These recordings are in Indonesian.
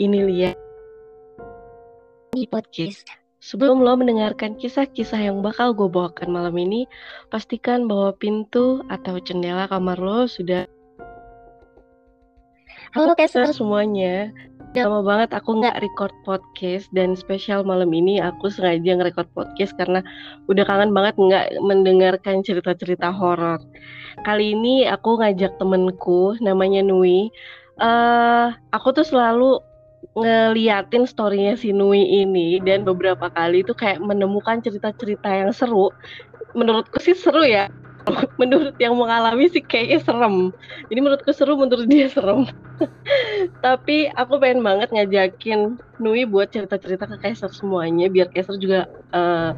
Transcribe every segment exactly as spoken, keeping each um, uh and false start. ini Lia di podcast. Sebelum lo mendengarkan kisah-kisah yang bakal gue bawakan malam ini, pastikan bahwa pintu atau jendela kamar lo sudah... Halo caster semuanya, lama banget aku gak record podcast, dan spesial malam ini aku sengaja nge-record podcast karena udah kangen banget gak mendengarkan cerita-cerita horor. Kali ini aku ngajak temenku, namanya Nui. Uh, aku tuh selalu ngeliatin story-nya si Nui ini, dan beberapa kali tuh kayak menemukan cerita-cerita yang seru. Menurutku sih seru ya, menurut yang mengalami sih kayaknya serem. Jadi menurutku seru, menurut dia serem. Tapi aku pengen banget ngajakin Nui buat cerita-cerita ke Kaiser semuanya, biar Kaiser juga uh,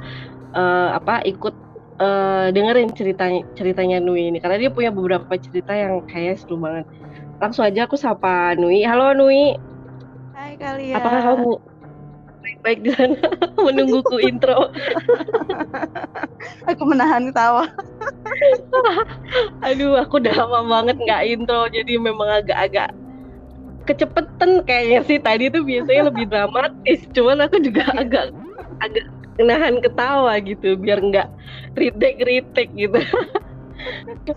uh, apa ikut Uh, dengerin ceritanya, ceritanya Nui ini, karena dia punya beberapa cerita yang kayaknya seru banget. Langsung aja aku sapa Nui. Halo Nui. Hai kalian. Apakah kamu baik-baik di sana? Menungguku intro. Aku menahan ketawa. Aduh, aku udah lama banget nggak intro, jadi memang agak-agak kecepetan kayaknya sih. Tadi tuh biasanya lebih dramatis, cuman aku juga agak agak nahan ketawa gitu, biar nggak ritik-ritik gitu.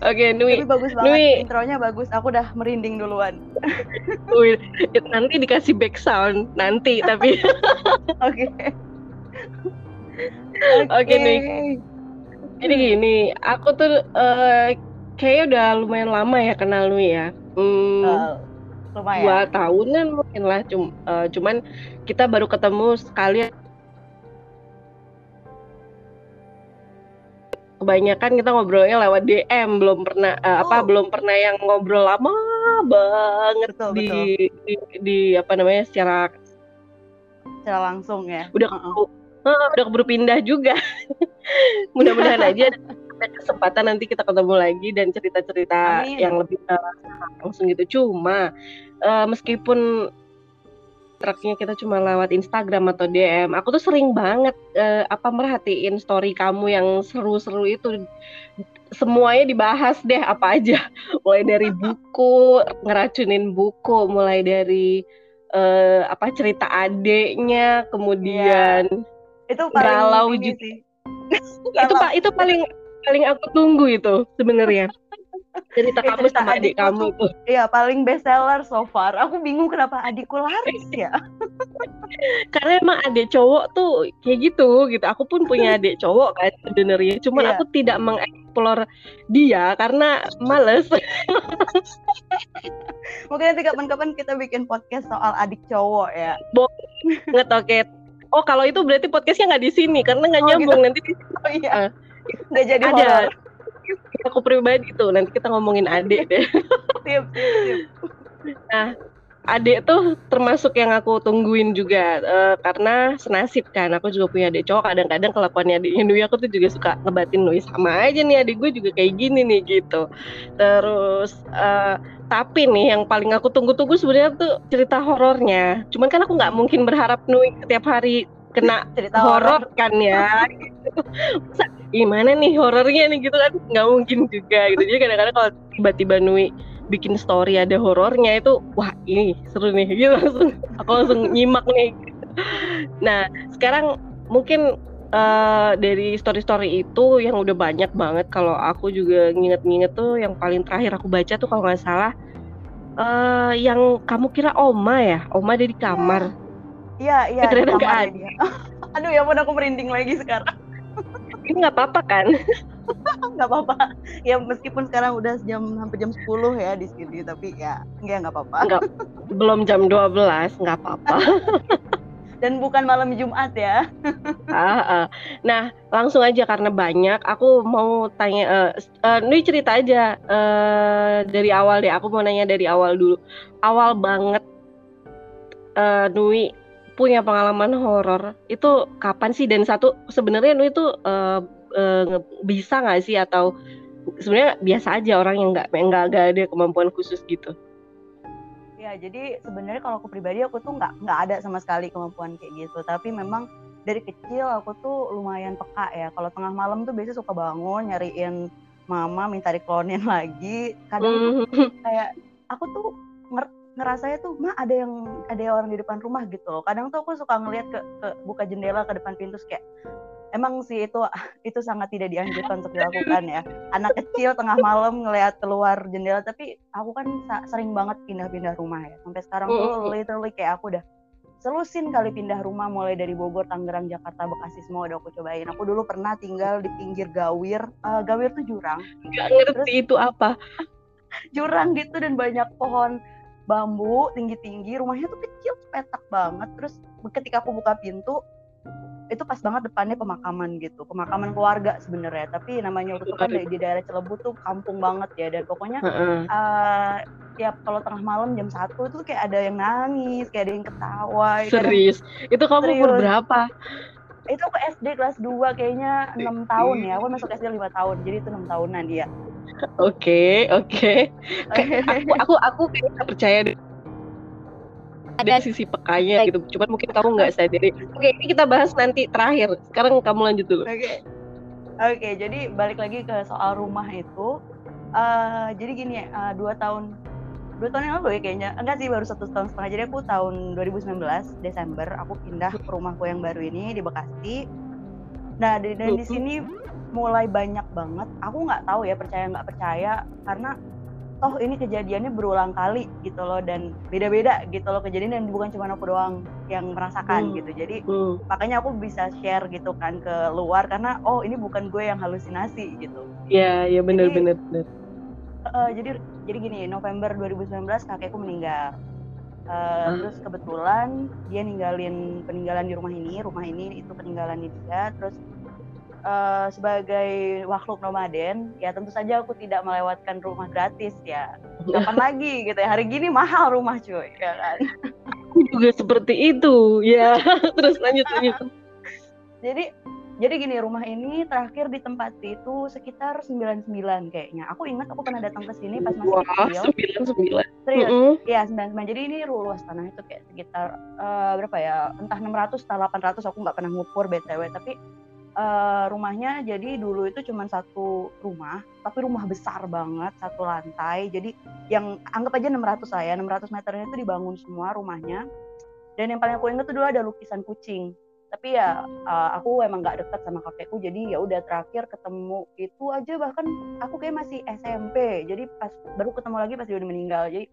Oke, okay, Nui. Tapi bagus banget, Nui. Intronya bagus, aku udah merinding duluan. Nui, nanti dikasih back sound, nanti tapi. Oke. Oke, Nui. Jadi gini, aku tuh uh, kayaknya udah lumayan lama ya kenal Nui ya. Hmm, uh, lumayan. Dua tahunan mungkin lah, cum, uh, cuman kita baru ketemu sekali. Kebanyakan kita ngobrolnya lewat D M, belum pernah uh, oh. apa belum pernah yang ngobrol lama banget betul, di, betul. Di, di apa namanya secara secara langsung ya. Udah uh-uh. uh, udah keburu pindah juga. Mudah-mudahan aja ada kesempatan nanti kita ketemu lagi dan cerita-cerita Amin. Yang lebih uh, langsung gitu. Cuma uh, meskipun tracknya kita cuma lewat Instagram atau D M, aku tuh sering banget uh, apa merhatiin story kamu yang seru-seru itu. Semuanya dibahas deh, apa aja. Mulai dari buku, ngeracunin buku, mulai dari uh, apa cerita adeknya, kemudian ya. Itu paling galau juga sih. Itu Pak, itu paling paling aku tunggu itu sebenarnya. Cerita ya, kamu cerita sama adik, adik kamu tuh. Iya, paling best seller so far. Aku bingung kenapa adikku laris ya. Karena emang adik cowok tuh kayak gitu gitu. Aku pun punya adik cowok kan sebenarnya. Cuman ya. Aku tidak mengeksplor dia karena males. Mungkin nanti kapan-kapan kita bikin podcast soal adik cowok ya. Banget oke. Oh, kalau itu berarti podcastnya nggak di sini karena nggak oh, nyambung gitu. Nanti di sini. Oh, iya. Nah, nggak jadi horor. Aku pribadi tuh, nanti kita ngomongin adik deh. Siap, siap. Nah, adik tuh termasuk yang aku tungguin juga uh, karena senasib kan, aku juga punya adik cowok. Kadang-kadang kelakuannya adiknya Nui, aku tuh juga suka ngebatin Nui. Sama aja nih, adik gue juga kayak gini nih gitu. Terus, uh, tapi nih yang paling aku tunggu-tunggu sebenarnya tuh cerita horornya. Cuman kan aku gak mungkin berharap Nui setiap hari kena cerita horor kan ya. Masa gimana nih horornya nih gitu kan, nggak mungkin juga gitu. Jadi kadang-kadang kalau tiba-tiba Nui bikin story ada horornya itu, wah ini seru nih gitu, langsung aku langsung nyimak nih. Nah sekarang mungkin uh, dari story-story itu yang udah banyak banget, kalau aku juga nginget-nginget tuh yang paling terakhir aku baca tuh kalau nggak salah uh, yang kamu kira Oma ya, Oma ada di kamar. Iya, iya. Ternyata nggak ada. Aduh ya ampun, aku merinding lagi sekarang. Ini nggak apa-apa kan? Nggak apa-apa. Ya meskipun sekarang udah jam hampir jam sepuluh ya di sini, tapi ya nggak nggak apa-apa. Nggak, belum jam dua belas, nggak apa-apa. Dan bukan malam Jumat ya. Ah, ah. Nah langsung aja karena banyak, aku mau tanya, uh, uh, Nui cerita aja uh, dari awal deh. Aku mau nanya dari awal dulu, awal banget uh, Nui punya pengalaman horor itu kapan sih? Dan satu, sebenarnya Nui itu uh, uh, bisa nggak sih, atau sebenarnya biasa aja orang yang nggak nggak nggak ada kemampuan khusus gitu? Ya jadi sebenarnya kalau aku pribadi aku tuh nggak nggak ada sama sekali kemampuan kayak gitu. Tapi memang dari kecil aku tuh lumayan peka ya. Kalau tengah malam tuh biasanya suka bangun nyariin mama minta diklonin lagi. Kadang mm-hmm. kayak aku tuh ngerti ngerasanya tuh mah ada yang ada orang di depan rumah gitu loh. Kadang tuh aku suka ngelihat ke, ke buka jendela ke depan pintu kayak emang sih itu itu sangat tidak dianjurkan untuk dilakukan ya. Anak kecil tengah malam ngelihat keluar jendela, tapi aku kan sering banget pindah-pindah rumah ya. Sampai sekarang tuh literally kayak aku udah selusin kali pindah rumah, mulai dari Bogor, Tangerang, Jakarta, Bekasi, semua udah aku cobain. Aku dulu pernah tinggal di pinggir Gawir. Uh, Gawir tuh jurang. Gak ngerti itu apa. Jurang gitu dan banyak pohon bambu tinggi-tinggi. Rumahnya tuh kecil, petak banget. Terus ketika aku buka pintu, itu pas banget depannya pemakaman gitu. Pemakaman keluarga sebenarnya, tapi namanya urut kan di daerah Celebu tuh kampung banget ya. Dan pokoknya uh, ya kalau tengah malam jam satu tuh kayak ada yang nangis, kayak ada yang ketawa. Serius? Kadang, itu kamu serius. Umur berapa? Itu aku S D kelas dua kayaknya, enam tahun ya. Aku masuk S D lima tahun, jadi itu enam tahunan dia. Oke, oke. Aku aku aku kayaknya percaya deh. Ada sisi pekanya gitu, cuman mungkin kamu nggak sadari. Oke, ini kita bahas nanti terakhir. Sekarang kamu lanjut dulu. Oke, oke. Jadi balik lagi ke soal rumah itu. Uh, jadi gini, uh, dua tahun, dua tahun yang lalu ya kayaknya. Enggak sih, baru satu tahun setengah. Jadi aku tahun dua ribu sembilan belas Desember aku pindah ke rumahku yang baru ini di Bekasi. Nah, dari dari di sini mulai banyak banget. Aku nggak tahu ya percaya nggak percaya karena toh ini kejadiannya berulang kali gitu loh dan beda-beda gitu loh kejadian dan bukan cuma aku doang yang merasakan hmm. gitu. Jadi hmm. makanya aku bisa share gitu kan ke luar karena oh ini bukan gue yang halusinasi gitu. Iya, ya benar benar benar. Uh, jadi jadi gini, November dua ribu sembilan belas kakekku meninggal. Uh, hmm. Terus kebetulan dia ninggalin peninggalan di rumah ini, rumah ini itu peninggalan dia. Terus Uh, sebagai makhluk nomaden, ya tentu saja aku tidak melewatkan rumah gratis ya. Kapan lagi gitu ya, hari gini mahal rumah cuy ya kan? Aku juga seperti itu ya. Terus lanjut lanjut. Jadi jadi gini, rumah ini terakhir ditempati itu sekitar sembilan puluh sembilan kayaknya. Aku ingat aku pernah datang ke sini pas masih kecil. Wah, sembilan puluh sembilan. Serius? Iya, mm-hmm. sembilan puluh sembilan. Jadi ini luas tanah itu kayak sekitar uh, berapa ya? Entah enam ratus atau delapan ratus, aku nggak pernah ngukur B T W, tapi Uh, rumahnya jadi dulu itu cuma satu rumah, tapi rumah besar banget, satu lantai. Jadi yang anggap aja enam ratus lah ya, enam ratus meternya itu dibangun semua rumahnya. Dan yang paling aku ingat tuh dulu ada lukisan kucing. Tapi ya uh, aku emang nggak dekat sama kakekku, jadi ya udah terakhir ketemu itu aja bahkan aku kayak masih S M P. Jadi pas baru ketemu lagi pas dia udah meninggal. Jadi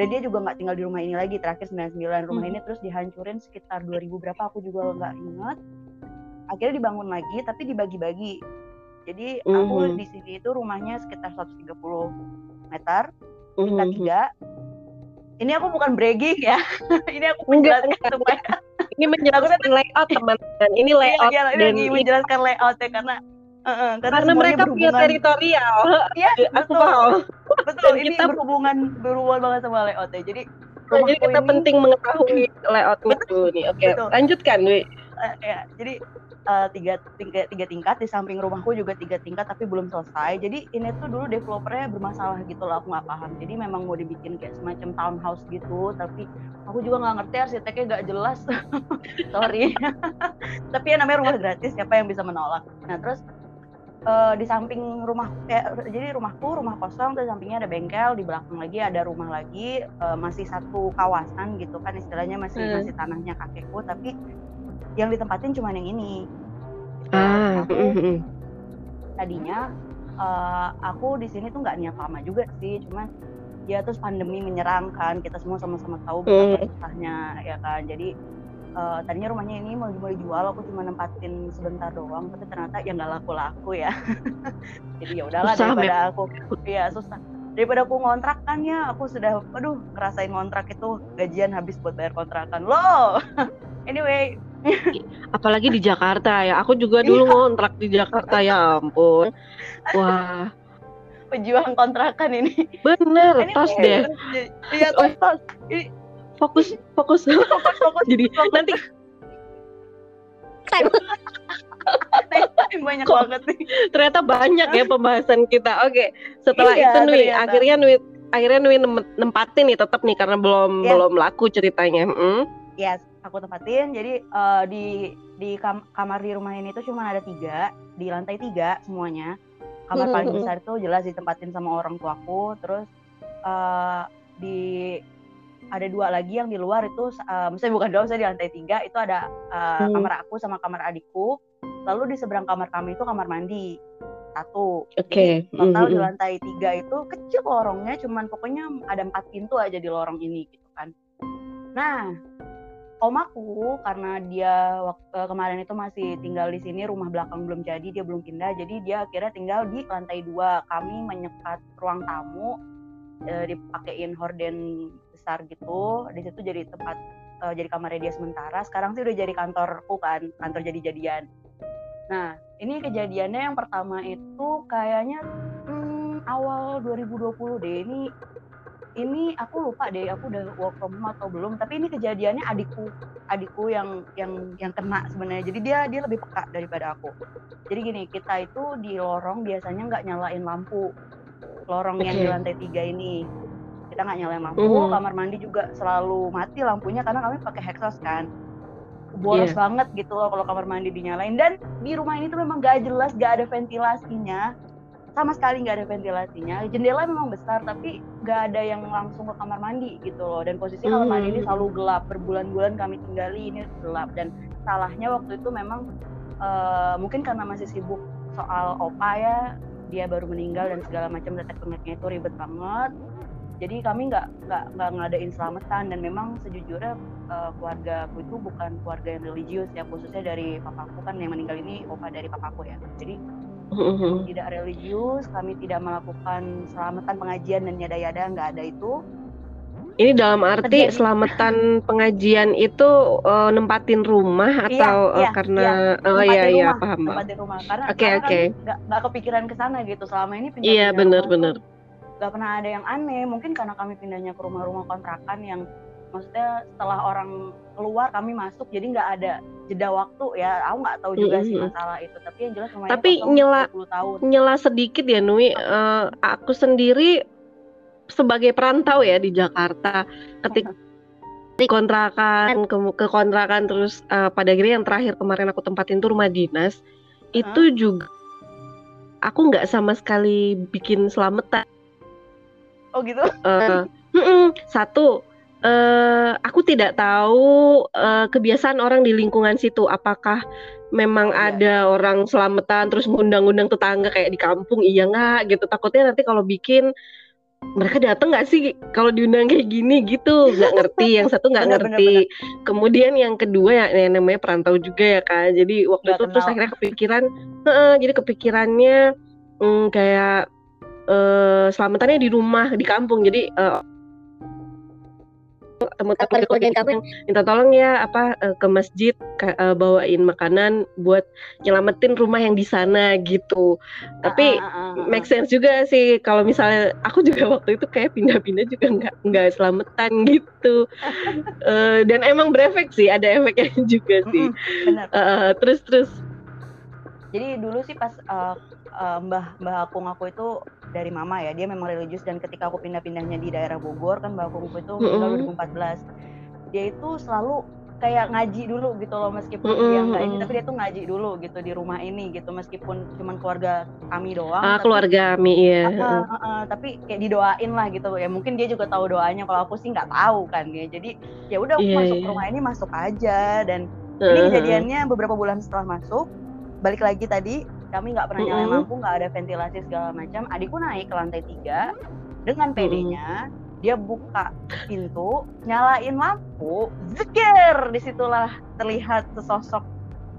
dan dia juga nggak tinggal di rumah ini lagi. Terakhir sembilan puluh sembilan rumah hmm. ini terus dihancurin sekitar dua ribu berapa aku juga nggak ingat. Akhirnya dibangun lagi tapi dibagi-bagi. Jadi mm-hmm. aku di sini itu rumahnya sekitar seratus tiga puluh meter, tingkat tiga. Ini aku bukan bragging ya. Ini aku menjelaskan semuanya. Ini menjelaskan layout teman-teman. Ini layout iya, iya, dan ini menjelaskan layout ya karena uh-uh, karena, karena mereka punya teritorial. Iya, aku paham. Betul, ini kita berhubungan berhubungan banget sama layout ya. Jadi jadi kita ini penting mengetahui layout itu nih. Oke, okay. Lanjutkan, Dwi. Uh, ya, jadi Uh, tiga, tiga, tiga tingkat, di samping rumahku juga tiga tingkat tapi belum selesai. Jadi ini tuh dulu developernya bermasalah gitu loh, aku nggak paham. Jadi memang mau dibikin kayak semacam townhouse gitu, tapi aku juga nggak ngerti, arsiteknya nggak jelas. Sorry. Tapi ya namanya rumah gratis, siapa yang bisa menolak? Nah terus uh, di samping rumah, ya, jadi rumahku rumah kosong, terus sampingnya ada bengkel, di belakang lagi ada rumah lagi, uh, masih satu kawasan gitu kan istilahnya masih hmm. masih tanahnya kakekku, tapi yang ditempatin cuma yang ini. Ah. Aku, tadinya uh, aku di sini tuh nggak niat lama juga sih, cuman ya terus pandemi menyerang kan, kita semua sama-sama tahu betapa susahnya ya kan. Jadi uh, tadinya rumahnya ini mau dijual, aku cuma nempatin sebentar doang, tapi ternyata ya nggak laku-laku ya. Jadi ya udahlah daripada ya. aku, ya susah. Daripada aku ngontrakan ya, aku sudah, aduh, ngerasain ngontrak itu gajian habis buat bayar kontrakan loh. Anyway. Apalagi di Jakarta ya, aku juga dulu ngontrak di Jakarta ya ampun. Wah. Pejuang kontrakan ini. Bener, ini tos deh. Iya tos tos. Fokus fokus fokus fokus. Jadi fokus. Nanti. Banyak banget nih. Ternyata banyak ya pembahasan kita. Oke, setelah iya, itu Nui, ternyata. akhirnya Nui akhirnya Nui nempatin nih tetap nih karena belum yeah. belum laku ceritanya. Hmm? Yes. Aku tempatin, jadi uh, di di kam- kamar di rumah ini tuh cuma ada tiga, di lantai tiga semuanya. Kamar mm-hmm. paling besar itu jelas ditempatin sama orang tuaku, terus uh, di ada dua lagi yang di luar itu, uh, misalnya bukan doang, saya di lantai tiga itu ada uh, hmm. kamar aku sama kamar adikku. Lalu di seberang kamar kami itu kamar mandi satu. Okay. Jadi total mm-hmm. di lantai tiga itu kecil lorongnya, cuman pokoknya ada empat pintu aja di lorong ini gitu kan. Nah, om aku karena dia waktu kemarin itu masih tinggal di sini, rumah belakang belum jadi, dia belum pindah, jadi dia akhirnya tinggal di lantai dua. Kami menyekat ruang tamu, e, dipakein horden besar gitu, di situ jadi tempat e, jadi kamarnya dia sementara. Sekarang sih udah jadi kantorku kan, kantor jadi-jadian. Nah, ini kejadiannya yang pertama itu kayaknya hmm, awal dua ribu dua puluh deh. Ini ini aku lupa deh, aku udah work from home atau belum. Tapi ini kejadiannya adikku, adikku yang yang yang kena sebenarnya. Jadi dia dia lebih peka daripada aku. Jadi gini, kita itu di lorong biasanya nggak nyalain lampu. Lorong yang di lantai tiga ini kita nggak nyalain lampu. Uh-huh. Kamar mandi juga selalu mati lampunya karena kami pakai hexos kan. Boros yeah. banget gitu loh kalau kamar mandi dinyalain. Dan di rumah ini tuh memang gak jelas, gak ada ventilasinya, sama sekali gak ada ventilasinya. Jendela memang besar tapi gak ada yang langsung ke kamar mandi gitu loh. Dan posisi kamar mandi ini selalu gelap, berbulan-bulan kami tinggali ini gelap. Dan salahnya waktu itu memang uh, mungkin karena masih sibuk soal opa ya, dia baru meninggal dan segala macam detek-deteknya itu ribet banget. Jadi kami nggak nggak nggak ngadain selamatan. Dan memang sejujurnya uh, keluarga aku itu bukan keluarga yang religius ya, khususnya dari papaku kan yang meninggal ini opa dari papaku ya. Jadi uh-huh. tidak religius, kami tidak melakukan selamatan, pengajian dan yada-yada, nggak ada itu. Ini dalam arti terjadi. Selamatan pengajian itu uh, nempatin rumah atau iya, uh, iya, karena iya. oh iya iya paham. Nempatin rumah karena okay, karena okay. kan nggak nggak kepikiran ke sana gitu selama ini. Iya benar-benar. Gak pernah ada yang aneh, mungkin karena kami pindahnya ke rumah-rumah kontrakan yang maksudnya setelah orang keluar kami masuk, jadi gak ada jeda waktu ya. Aku gak tahu juga mm-hmm. sih masalah itu, tapi yang jelas rumahnya tapi nyela, tahun. Nyela sedikit ya Nui, uh, aku sendiri sebagai perantau ya di Jakarta ketika kontrakan ke, ke kontrakan terus uh, pada akhirnya yang terakhir kemarin aku tempatin tuh rumah dinas itu huh? juga aku gak sama sekali bikin selamatan. Oh gitu. Uh, satu, uh, aku tidak tahu uh, kebiasaan orang di lingkungan situ. Apakah memang yeah. ada orang selamatan terus ngundang-ngundang tetangga kayak di kampung? Iya nggak gitu. Takutnya nanti kalau bikin mereka datang nggak sih kalau diundang kayak gini gitu. Nggak ngerti. Yang satu nggak ngerti. Bener, bener. Kemudian yang kedua ya namanya perantau juga ya kan. Jadi waktu gak itu kenal. Terus akhirnya kepikiran. Uh, jadi kepikirannya um, kayak. Uh, selamatannya di rumah di kampung jadi uh, teman-teman keluarga di kampung minta tolong ya apa uh, ke masjid ka, uh, bawain makanan buat nyelamatin rumah yang di sana gitu. Uh, tapi uh, uh, uh, make sense juga sih kalau misalnya aku juga waktu itu kayak pindah-pindah juga nggak nggak selamatan gitu uh, dan emang berefek sih, ada efeknya juga sih. Mm-hmm, uh, terus terus. Jadi dulu sih pas uh, uh, mbah mbah aku ngaku itu dari mama ya, dia memang religius. Dan ketika aku pindah-pindahnya di daerah Bogor kan, mbah aku itu tinggal dua ribu empat belas, dia itu selalu kayak ngaji dulu gitu loh, meskipun mm-hmm. dia nggak ini tapi dia tuh ngaji dulu gitu di rumah ini gitu, meskipun cuman keluarga kami doang. Ah, tapi, keluarga kami ya. Uh, uh, uh, uh, tapi kayak didoain lah gitu ya, mungkin dia juga tahu doanya, kalau aku sih nggak tahu kan ya. Jadi ya udah aku yeah, masuk yeah. rumah ini masuk aja. Dan uh-huh. ini kejadiannya beberapa bulan setelah masuk, balik lagi tadi kami nggak pernah nyalain lampu, nggak ada ventilasi segala macam. Adikku naik ke lantai tiga dengan pedenya, dia buka pintu, nyalain lampu, zikir. Disitulah terlihat sesosok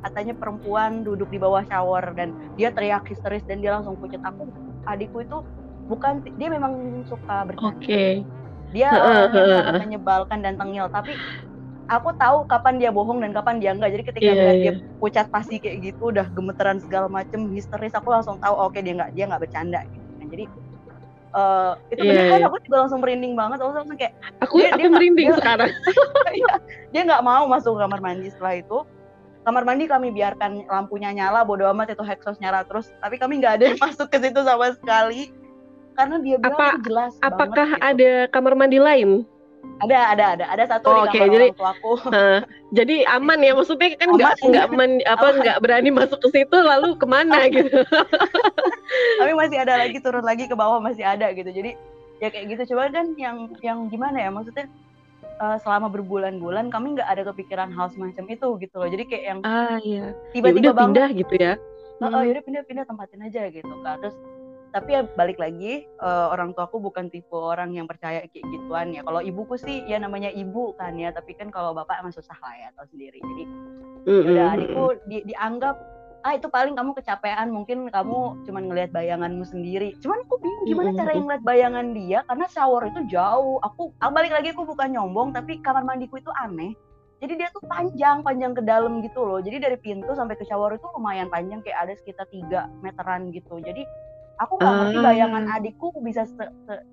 katanya perempuan duduk di bawah shower dan dia teriak histeris dan dia langsung pucat. Aku adikku itu bukan, dia memang suka bercanda. Okay. Dia uh, uh, sangat menyebalkan dan tengil, tapi aku tahu kapan dia bohong dan kapan dia enggak. Jadi ketika yeah, dia yeah. pucat pasti kayak gitu, udah gemeteran segala macem, histeris, aku langsung tahu oke okay, dia enggak dia enggak bercanda gitu kan. Jadi uh, itu yeah, beneran yeah. aku juga langsung merinding banget, aku langsung kayak aku dia, aku dia merinding gak, dia, sekarang. Dia enggak mau masuk kamar mandi setelah itu. Kamar mandi kami biarkan lampunya nyala, bodo amat itu hexos nyala terus, tapi kami enggak ada yang masuk ke situ sama sekali. Karena dia bilang Apa, jelas apakah banget, ada gitu. Kamar mandi lain? Ada, ada, ada, ada satu oh, di kamar okay. jadi, orang tuaku. Uh, jadi aman ya, maksudnya kan nggak nggak apa nggak berani masuk ke situ, lalu kemana gitu. Tapi masih ada lagi, turun lagi ke bawah masih ada gitu. Jadi ya kayak gitu. Coba kan yang yang gimana ya, maksudnya uh, selama berbulan-bulan kami nggak ada kepikiran hal semacam itu gitu loh. Jadi kayak yang ah, iya. tiba-tiba bangun, pindah gitu ya. Oh, oh yaudah pindah-pindah tempatin aja gitu kan. Terus tapi ya balik lagi, uh, orang tuaku bukan tipe orang yang percaya kayak gituan ya. Kalau ibuku sih ya namanya ibu kan ya, tapi kan kalau bapak emang susah lah ya, tahu sendiri. Jadi mm-hmm. udah adikku di, dianggap ah itu paling kamu kecapean, mungkin kamu cuman ngelihat bayanganmu sendiri. Cuman aku bingung gimana mm-hmm. cara ngelihat bayangan dia karena shower itu jauh. Aku, aku balik lagi, aku bukan nyombong tapi kamar mandiku itu aneh. Jadi dia tuh panjang-panjang ke dalam gitu loh. Jadi dari pintu sampai ke shower itu lumayan panjang, kayak ada sekitar tiga meteran gitu. Jadi aku gak ngerti bayangan uh. adikku bisa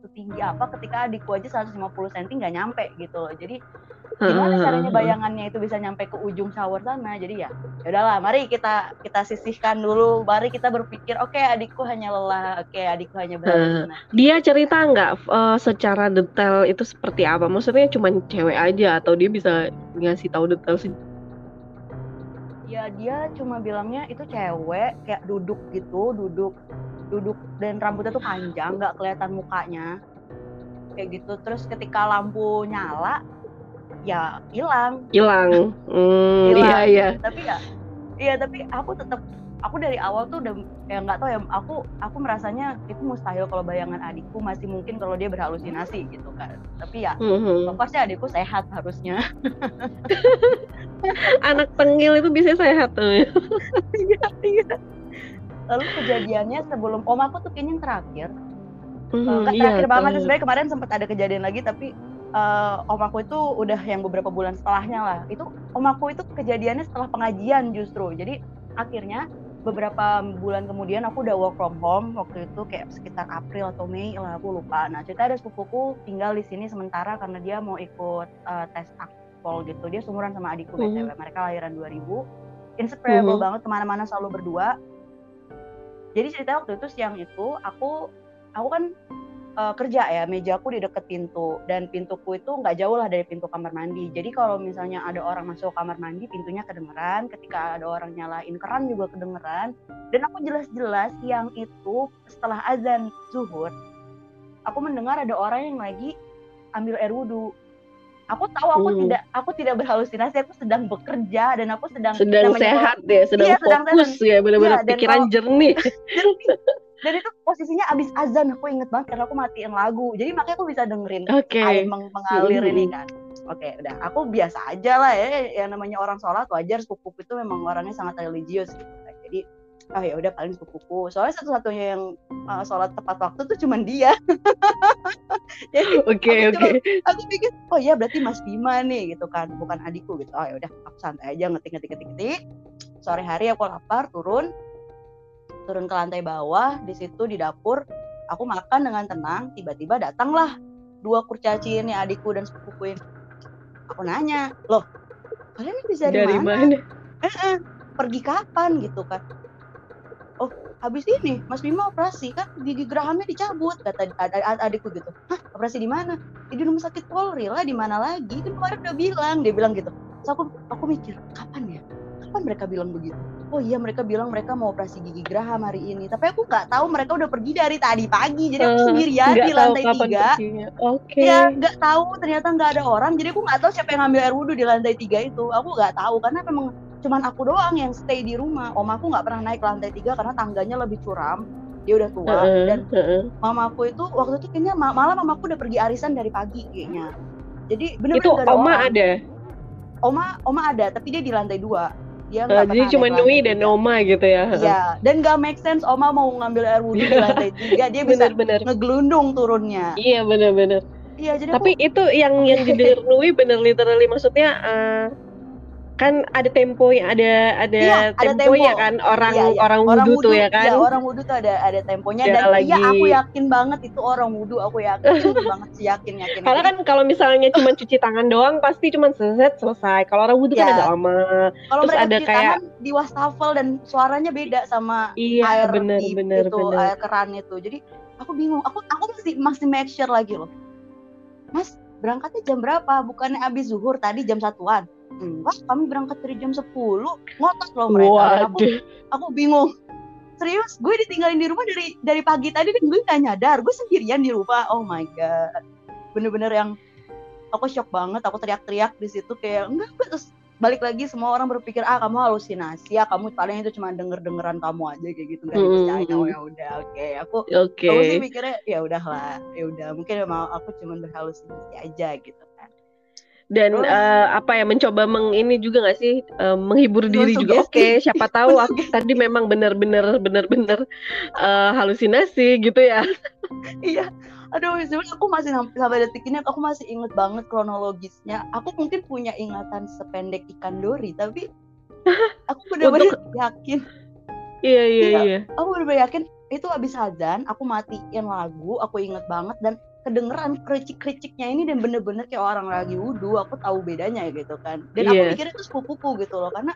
setinggi apa ketika adikku aja seratus lima puluh sentimeter gak nyampe gitu loh. Jadi gimana caranya bayangannya itu bisa nyampe ke ujung shower sana. Jadi ya yaudahlah, mari kita kita sisihkan dulu. Mari kita berpikir, oke okay, adikku hanya lelah, oke okay, adikku hanya berlelah. uh. Dia cerita gak uh, secara detail itu seperti apa? Maksudnya cuma cewek aja atau dia bisa ngasih tahu detail sih? Ya dia cuma bilangnya itu cewek, kayak duduk gitu, duduk duduk dan rambutnya tuh panjang, nggak kelihatan mukanya kayak gitu. Terus ketika lampu nyala ya hilang hilang mm, iya iya tapi ya iya tapi aku tetap, aku dari awal tuh udah kayak nggak tahu ya, aku aku merasanya itu mustahil kalau bayangan adikku, masih mungkin kalau dia berhalusinasi gitu kan. Tapi ya mm-hmm. pokoknya adikku sehat harusnya. Anak tengil itu bisa sehat tuh. Iya iya. Lalu kejadiannya sebelum koma aku tuh kayaknya yang terakhir, mm, kan terakhir iya, banget. Iya. Sebenarnya kemarin sempat ada kejadian lagi, tapi uh, om aku itu udah yang beberapa bulan setelahnya lah. Itu om aku itu kejadiannya setelah pengajian justru. Jadi akhirnya beberapa bulan kemudian aku udah work from home waktu itu, kayak sekitar April atau Mei lah, aku lupa. Nah cerita ada sepupuku tinggal di sini sementara karena dia mau ikut uh, tes akpol gitu. Dia seumuran sama adikku B T W. Mm. Mereka lahiran dua ribu, inseparable mm. banget, kemana-mana selalu berdua. Jadi cerita waktu itu siang itu aku aku kan uh, kerja ya, meja aku di deket pintu dan pintuku itu nggak jauh lah dari pintu kamar mandi. Jadi kalau misalnya ada orang masuk kamar mandi pintunya kedengeran, ketika ada orang nyalain keran juga kedengeran. Dan aku jelas-jelas siang itu setelah azan zuhur aku mendengar ada orang yang lagi ambil air wudhu. Aku tahu aku hmm. tidak aku tidak berhalusinasi, aku sedang bekerja dan aku sedang sedang sehat ya, sedang iya, fokus sedang, ya, benar-benar iya, pikiran kalau, jernih. Dan itu posisinya abis azan, aku inget banget karena aku matiin lagu. Jadi makanya aku bisa dengerin okay. air meng- mengalir hmm. ini kan. Oke, okay, udah aku biasa aja lah ya, yang namanya orang sholat wajar, sepupuku itu memang orangnya sangat religius gitu. Jadi oh ya udah paling sepupuku. Soalnya satu-satunya yang uh, sholat tepat waktu tuh cuman dia. Jadi okay, aku, okay. Cuman, aku pikir oh ya berarti Mas Bima nih gitu kan, bukan adikku gitu. Oh ya udah aku santai aja ngetik-ngetik-ngetik. Sore hari aku lapar, turun turun ke lantai bawah. Di situ di dapur aku makan dengan tenang. Tiba-tiba datanglah dua kurcaci ini, adikku dan sepupuku ini. Aku nanya, loh kalian bisa dari mana? Eh, pergi kapan gitu kan? Oh, habis ini Mas Bima operasi kan, gigi gerahamnya dicabut, kata adikku gitu. Hah, operasi di mana? Di rumah sakit Polri lah, di mana lagi? Kan kemarin udah bilang, dia bilang gitu. Terus aku aku mikir, kapan ya? Kapan mereka bilang begitu? Oh iya, mereka bilang mereka mau operasi gigi geraham hari ini. Tapi aku nggak tahu mereka udah pergi dari tadi pagi. Jadi aku sendirian uh, di lantai tiga. Oke. Okay. Ya nggak tahu, ternyata nggak ada orang. Jadi aku nggak tahu siapa yang ngambil air wudhu di lantai tiga itu. Aku nggak tahu karena memang cuman aku doang yang stay di rumah. Oma aku nggak pernah naik ke lantai tiga karena tangganya lebih curam. Dia udah tua uh-uh, dan uh-uh. mamaku itu waktu itu kayaknya malam mamaku udah pergi arisan dari pagi kayaknya. Jadi benar-benar itu ada oma orang. ada. Oma oma ada tapi dia di lantai dua. Dia nggak uh, pernah. Jadi cuma Nui dan oma gitu ya. Iya. Dan nggak make sense oma mau ngambil air wudhu di lantai tiga. Dia bisa bener, bener. ngegelundung turunnya. Iya benar-benar. Iya jadi. Tapi aku... itu yang yang didengar Nui bener literally maksudnya. Uh... kan ada tempo yang ada ada iya, temponya tempo. Kan orang iya, iya. orang wudu tuh ya kan. Iya, orang wudu tuh ada ada temponya dan lagi. Iya aku yakin banget itu orang wudu, aku yakin banget sih yakin yakin. Karena kan kalau misalnya cuma cuci tangan doang pasti cuma seset selesai. Kalau orang wudu iya. kan ada lama. Kalau mereka ada cuci kayak tangan di wastafel dan suaranya beda sama iya, air bener, di, bener, itu bener. air keran itu. Jadi aku bingung. Aku aku masih masih make sure lagi loh. Mas, berangkatnya jam berapa? Bukannya abis zuhur tadi jam satuan. Enggak, kami berangkat dari jam sepuluh. Ngotot loh mereka. Aku, aku bingung. Serius, gue ditinggalin di rumah dari dari pagi tadi dan gue gak nyadar. Gue sendirian di rumah. Oh my god. Bener-bener yang aku shock banget, aku teriak-teriak di situ kayak enggak, terus balik lagi semua orang berpikir ah kamu halusinasi ya, kamu paling itu cuma denger-dengeran kamu aja kayak gitu, nggak mm. dipercaya. Oh ya udah, oke okay. aku okay. aku sih mikirnya ya udahlah, ya udah mungkin emang aku cuma berhalusinasi aja gitu kan. Dan oh. uh, apa ya, mencoba meng ini juga nggak sih, uh, menghibur diri Masuk juga oke okay, siapa tahu aku tadi memang benar-benar benar-benar uh, halusinasi gitu ya. Iya. Aduh, sebenarnya aku masih sampai detik ini aku masih inget banget kronologisnya. Aku mungkin punya ingatan sependek ikan dori, tapi aku benar-benar Untuk... yakin. Iya iya iya. iya. Aku benar-benar yakin itu habis azan, aku matiin lagu, aku inget banget dan kedengeran kericik-kericiknya ini dan bener-bener kayak orang lagi wudu. Aku tahu bedanya gitu kan. Dan yeah. aku pikir itu sepupuku gitu loh, karena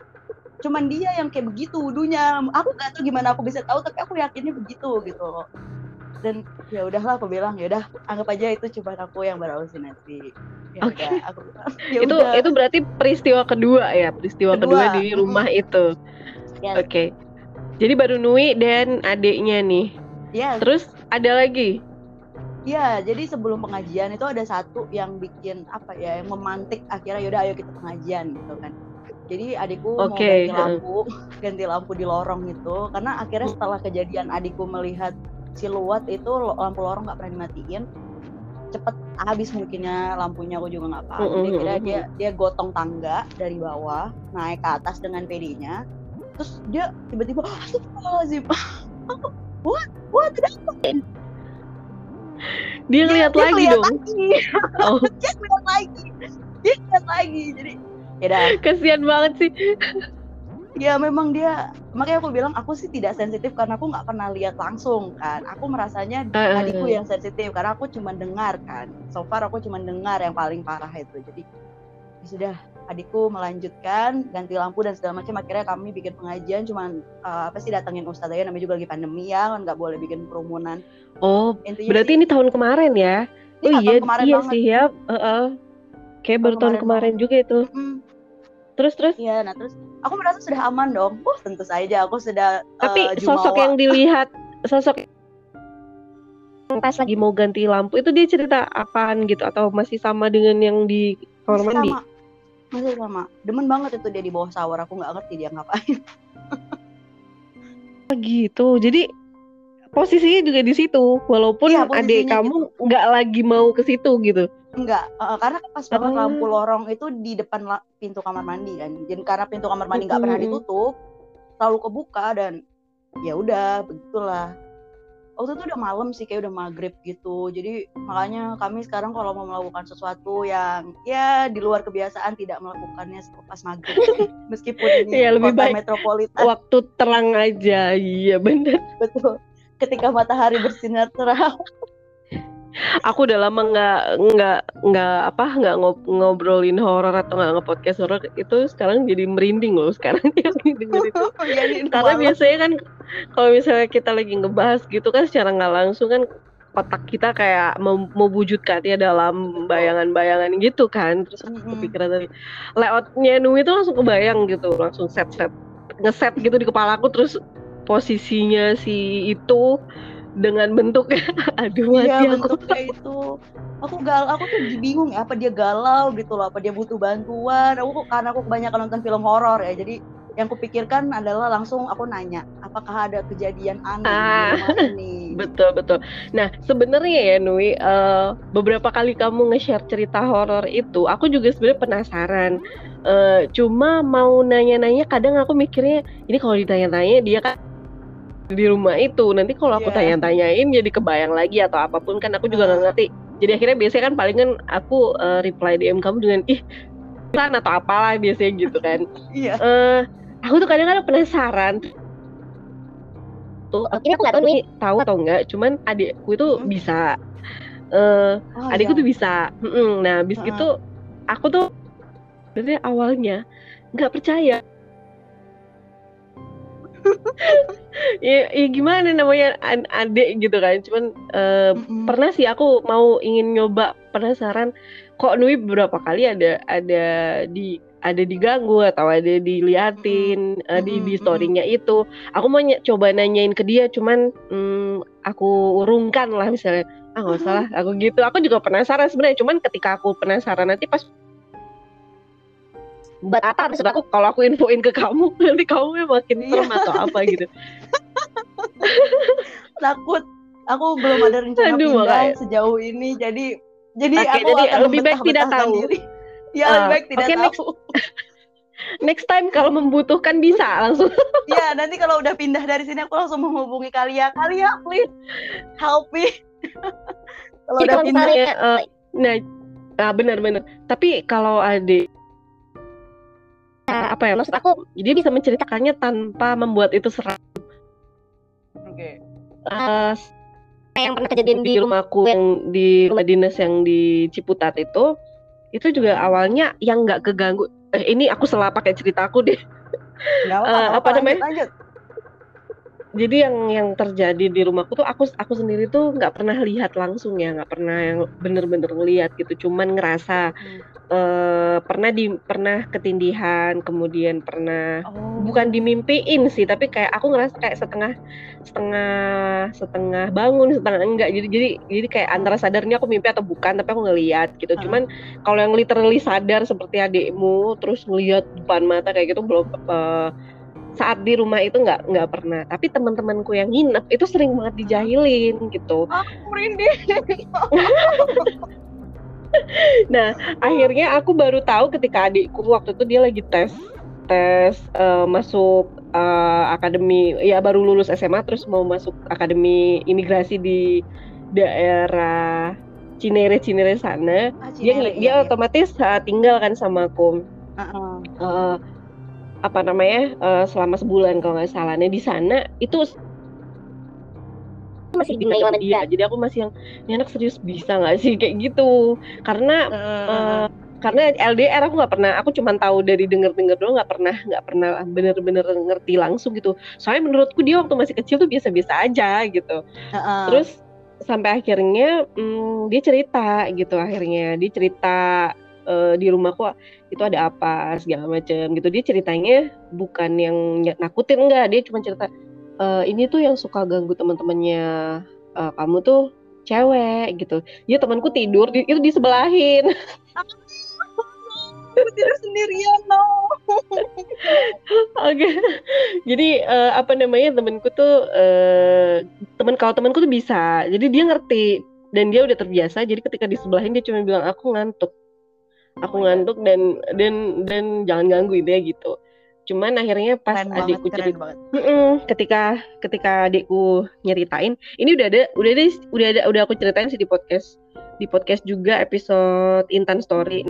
cuman dia yang kayak begitu wudunya. Aku nggak tahu gimana aku bisa tahu, tapi aku yakinnya begitu gitu loh. Dan ya udahlah aku bilang ya udah anggap aja itu cuma aku yang berhalusinasi. Ya okay. udah aku bilang, itu itu berarti peristiwa kedua ya, peristiwa kedua, kedua di rumah mm-hmm. itu. Yes. Oke. Okay. Jadi baru Nui dan adiknya nih. Iya. Yes. Terus ada lagi. Iya, jadi sebelum pengajian itu ada satu yang bikin apa ya, yang memantik akhirnya ya udah ayo kita pengajian gitu kan. Jadi adikku okay. mau ganti lampu, ganti lampu di lorong itu karena akhirnya setelah kejadian adikku melihat siluet itu lampu lorong nggak pernah dimatiin, cepet habis mungkinnya lampunya, aku juga nggak paham. Dia kira dia dia gotong tangga dari bawah naik ke atas dengan pedinya, terus dia tiba-tiba astagfirullahaladzim, aku what what tidak mungkin. Dia ngeliat lagi dong. Oh. Dia ngeliat lagi, dia ngeliat lagi. Jadi, ya dah. Kesian banget sih. Ya memang dia, makanya aku bilang aku sih tidak sensitif karena aku nggak pernah lihat langsung kan. Aku merasanya uh, adikku yang sensitif karena aku cuma dengar kan. So far aku cuma dengar yang paling parah itu. Jadi ya sudah, adikku melanjutkan ganti lampu dan segala macam. Akhirnya kami bikin pengajian cuma uh, apa sih datengin ustadz aja. Namanya juga lagi pandemi ya, kan nggak boleh bikin kerumunan. Oh, intinya berarti sih, ini tahun kemarin ya? Ini oh iya, iya banget. sih ya. Uh, uh. Kayak baru tahun kemarin, kemarin juga itu. Mm-hmm. Terus terus? Iya, nah terus aku merasa sudah aman dong. Oh tentu saja aku sudah. Tapi uh, sosok yang dilihat, sosok pas lagi mau ganti lampu itu dia cerita apaan gitu, atau masih sama dengan yang di kamar mandi? Sama, masih sama. Demen banget itu dia di bawah shower, aku nggak ngerti dia ngapain. Gitu, jadi posisinya juga di situ, walaupun ya, adik kamu nggak gitu. lagi mau ke situ gitu. Enggak, uh, karena pas banget oh. lampu lorong itu di depan la- pintu kamar mandi kan. Jadi karena pintu kamar mandi nggak pernah ditutup, selalu kebuka dan ya udah begitulah. Waktu itu udah malam sih, kayak udah maghrib gitu. Jadi makanya kami sekarang kalau mau melakukan sesuatu yang ya di luar kebiasaan tidak melakukannya pas maghrib. Meskipun ini ya, lebih kota metropolitan. Waktu terang aja, iya benar. Betul. Ketika matahari bersinar terang. Aku udah lama nggak nggak nggak apa nggak ngobrolin horor atau nggak ngepodcast horor, itu sekarang jadi merinding loh sekarang yang denger itu. Karena biasanya kan kalau misalnya kita lagi ngebahas gitu kan secara nggak langsung kan otak kita kayak mem- mewujudkan ya dalam bayangan-bayangan gitu kan. Terus aku kepikiran tadi layoutnya Nui itu langsung kebayang gitu, langsung set set ngeset gitu di kepala aku, terus posisinya si itu dengan bentuknya, aduh mati ya, aku. Bentuknya itu, aku gal, aku tuh bingung ya, apa dia galau gitu loh, apa dia butuh bantuan. Aku karena aku kebanyakan nonton film horor ya, jadi yang kupikirkan adalah langsung aku nanya, apakah ada kejadian aneh ah, ini? Betul betul. Nah sebenarnya ya Nui, uh, beberapa kali kamu nge-share cerita horor itu, aku juga sebenarnya penasaran. Uh, cuma mau nanya-nanya, kadang aku mikirnya ini kalau ditanya-tanya dia kan di rumah itu, nanti kalau aku yeah. tanya-tanyain jadi kebayang lagi atau apapun kan aku juga nggak uh. ngerti. Jadi akhirnya biasanya kan paling kan aku uh, reply D M kamu dengan ih kan atau apalah biasanya gitu kan. Iya. yeah. uh, aku tuh kadang-kadang penasaran. Tuh, akhirnya aku nggak tahu nih tahu atau enggak, cuman adikku itu hmm? bisa. Uh, oh, adikku yeah. tuh bisa. Mm-mm. Nah, abis uh. itu aku tuh sebenarnya awalnya nggak percaya. ya, ya gimana namanya adik gitu kan, cuman uh, mm-hmm. pernah sih aku mau ingin nyoba, penasaran kok Nui beberapa kali ada ada di ada diganggu atau ada diliatin mm-hmm. uh, di di storynya itu. Aku mau ny- coba nanyain ke dia, cuman um, aku urungkan lah misalnya ah nggak usah lah, aku gitu. Aku juga penasaran sebenarnya, cuman ketika aku penasaran nanti pas batal, maksud aku kalau aku infoin ke kamu nanti kamu makin serem atau apa gitu. Takut, aku belum ada rencana Aduh, pindah makanya. sejauh ini, jadi jadi okay, aku jadi akan lebih baik tidak tahu. Sendiri. Ya uh, lebih baik tidak okay, tahu. Next. Next time kalau membutuhkan bisa langsung. Iya, nanti kalau udah pindah dari sini aku langsung menghubungi kalian. Kalian please help me. Kalau udah pindah ya, uh, nah, nah benar-benar. Tapi kalau adik apa ya? Maksud aku dia bisa menceritakannya tanpa membuat itu seram. Oke. Okay. Uh, yang pernah kejadian di rumahku yang di rumah dinas yang di Ciputat itu, itu juga awalnya yang nggak keganggu. Eh, ini aku salah pakai ceritaku deh. Gak apa, uh, apa namanya? Lanjut, lanjut. Jadi yang yang terjadi di rumahku tuh aku aku sendiri tuh nggak pernah lihat langsung ya, nggak pernah yang bener-bener ngelihat gitu. Cuman ngerasa hmm. uh, pernah di pernah ketindihan, kemudian pernah oh. bukan dimimpiin sih, tapi kayak aku ngerasa kayak setengah setengah setengah bangun, setengah enggak. Jadi jadi jadi kayak antara sadarnya aku mimpi atau bukan, tapi aku ngelihat gitu. Hmm. Cuman kalau yang literally sadar seperti adikmu, terus ngelihat depan mata kayak gitu belum. Uh, saat di rumah itu nggak nggak pernah, tapi teman-temanku yang nginep itu sering banget dijahilin gitu. Aku merinding. Nah, akhirnya aku baru tahu ketika adikku waktu itu dia lagi tes tes uh, masuk uh, akademi, ya baru lulus S M A terus mau masuk akademi imigrasi di daerah Cinere Cinere sana. Ah, Cinere, dia iya, dia iya. otomatis uh, tinggal kan sama aku. Uh-uh. Uh, apa namanya uh, selama sebulan kalau nggak salahnya di sana itu masih bingung sama dia, jadi aku masih yang ini anak serius bisa nggak sih kayak gitu, karena uh. Uh, karena L D R aku nggak pernah, aku cuma tahu dari dengar-dengar doang, nggak pernah nggak pernah bener-bener ngerti langsung gitu. Soalnya menurutku dia waktu masih kecil tuh biasa-biasa aja gitu. Uh. Terus sampai akhirnya hmm, dia cerita gitu, akhirnya dia cerita Uh, di rumahku itu ada apa segala macam gitu. Dia ceritanya bukan yang nakutin, enggak, dia cuma cerita e, ini tuh yang suka ganggu teman-temannya uh, kamu tuh cewek gitu. Dia temanku tidur di, itu disebelahin. Tidur sendirian loh. Oke. Jadi uh, apa namanya temanku tuh uh, teman kalau temanku tuh bisa. Jadi dia ngerti dan dia udah terbiasa. Jadi ketika disebelahin dia cuma bilang aku ngantuk. Aku ngantuk dan dan dan jangan ganggu dia gitu. Cuman akhirnya pas keren adikku banget, cerita, ketika ketika adikku nyeritain, ini udah ada udah ada udah ada udah aku ceritain sih di podcast di podcast juga episode Intan Story.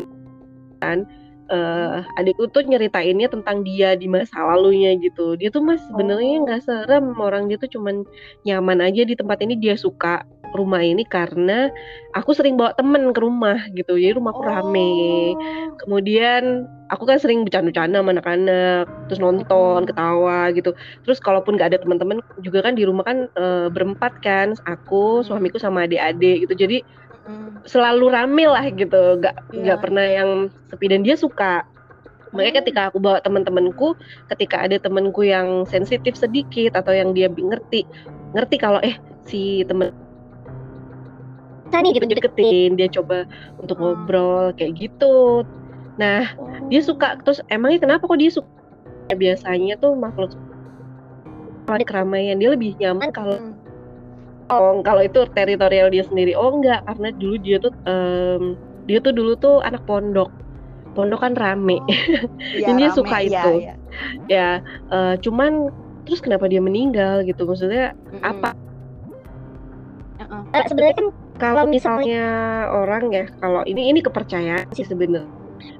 Dan uh, adikku tuh nyeritainnya tentang dia di masa lalunya gitu. Dia tuh mas sebenarnya nggak serem, orang dia tuh cuman nyaman aja di tempat ini, dia suka rumah ini karena aku sering bawa temen ke rumah gitu, jadi rumahku oh. rame. Kemudian aku kan sering bercanda-canda sama anak-anak, terus nonton, ketawa gitu. Terus kalaupun gak ada teman-teman juga kan di rumah kan e, berempat kan, aku, suamiku sama adik-adik gitu. Jadi selalu rame lah gitu, gak yeah. gak pernah yang sepi, dan dia suka. Makanya ketika aku bawa teman-temanku, ketika ada temanku yang sensitif sedikit atau yang dia ngerti ngerti kalau eh si temen tadi gitu deketin, dia coba untuk ngobrol kayak gitu. Nah, oh. dia suka. Terus emangnya kenapa kok dia suka? Biasanya tuh makhluk kalau keramaian dia lebih nyaman kalau oh, kalau itu teritorial dia sendiri. Oh enggak, karena dulu dia tuh um, dia tuh dulu tuh anak pondok. Pondok kan rame. Oh. Ya, dan dia rame, suka ya, itu. Ya, ya uh, cuman terus kenapa dia meninggal gitu? Maksudnya mm-hmm. apa? Uh, sebenarnya kan kalau misalnya orang ya, kalau ini ini kepercayaan sih sebenarnya.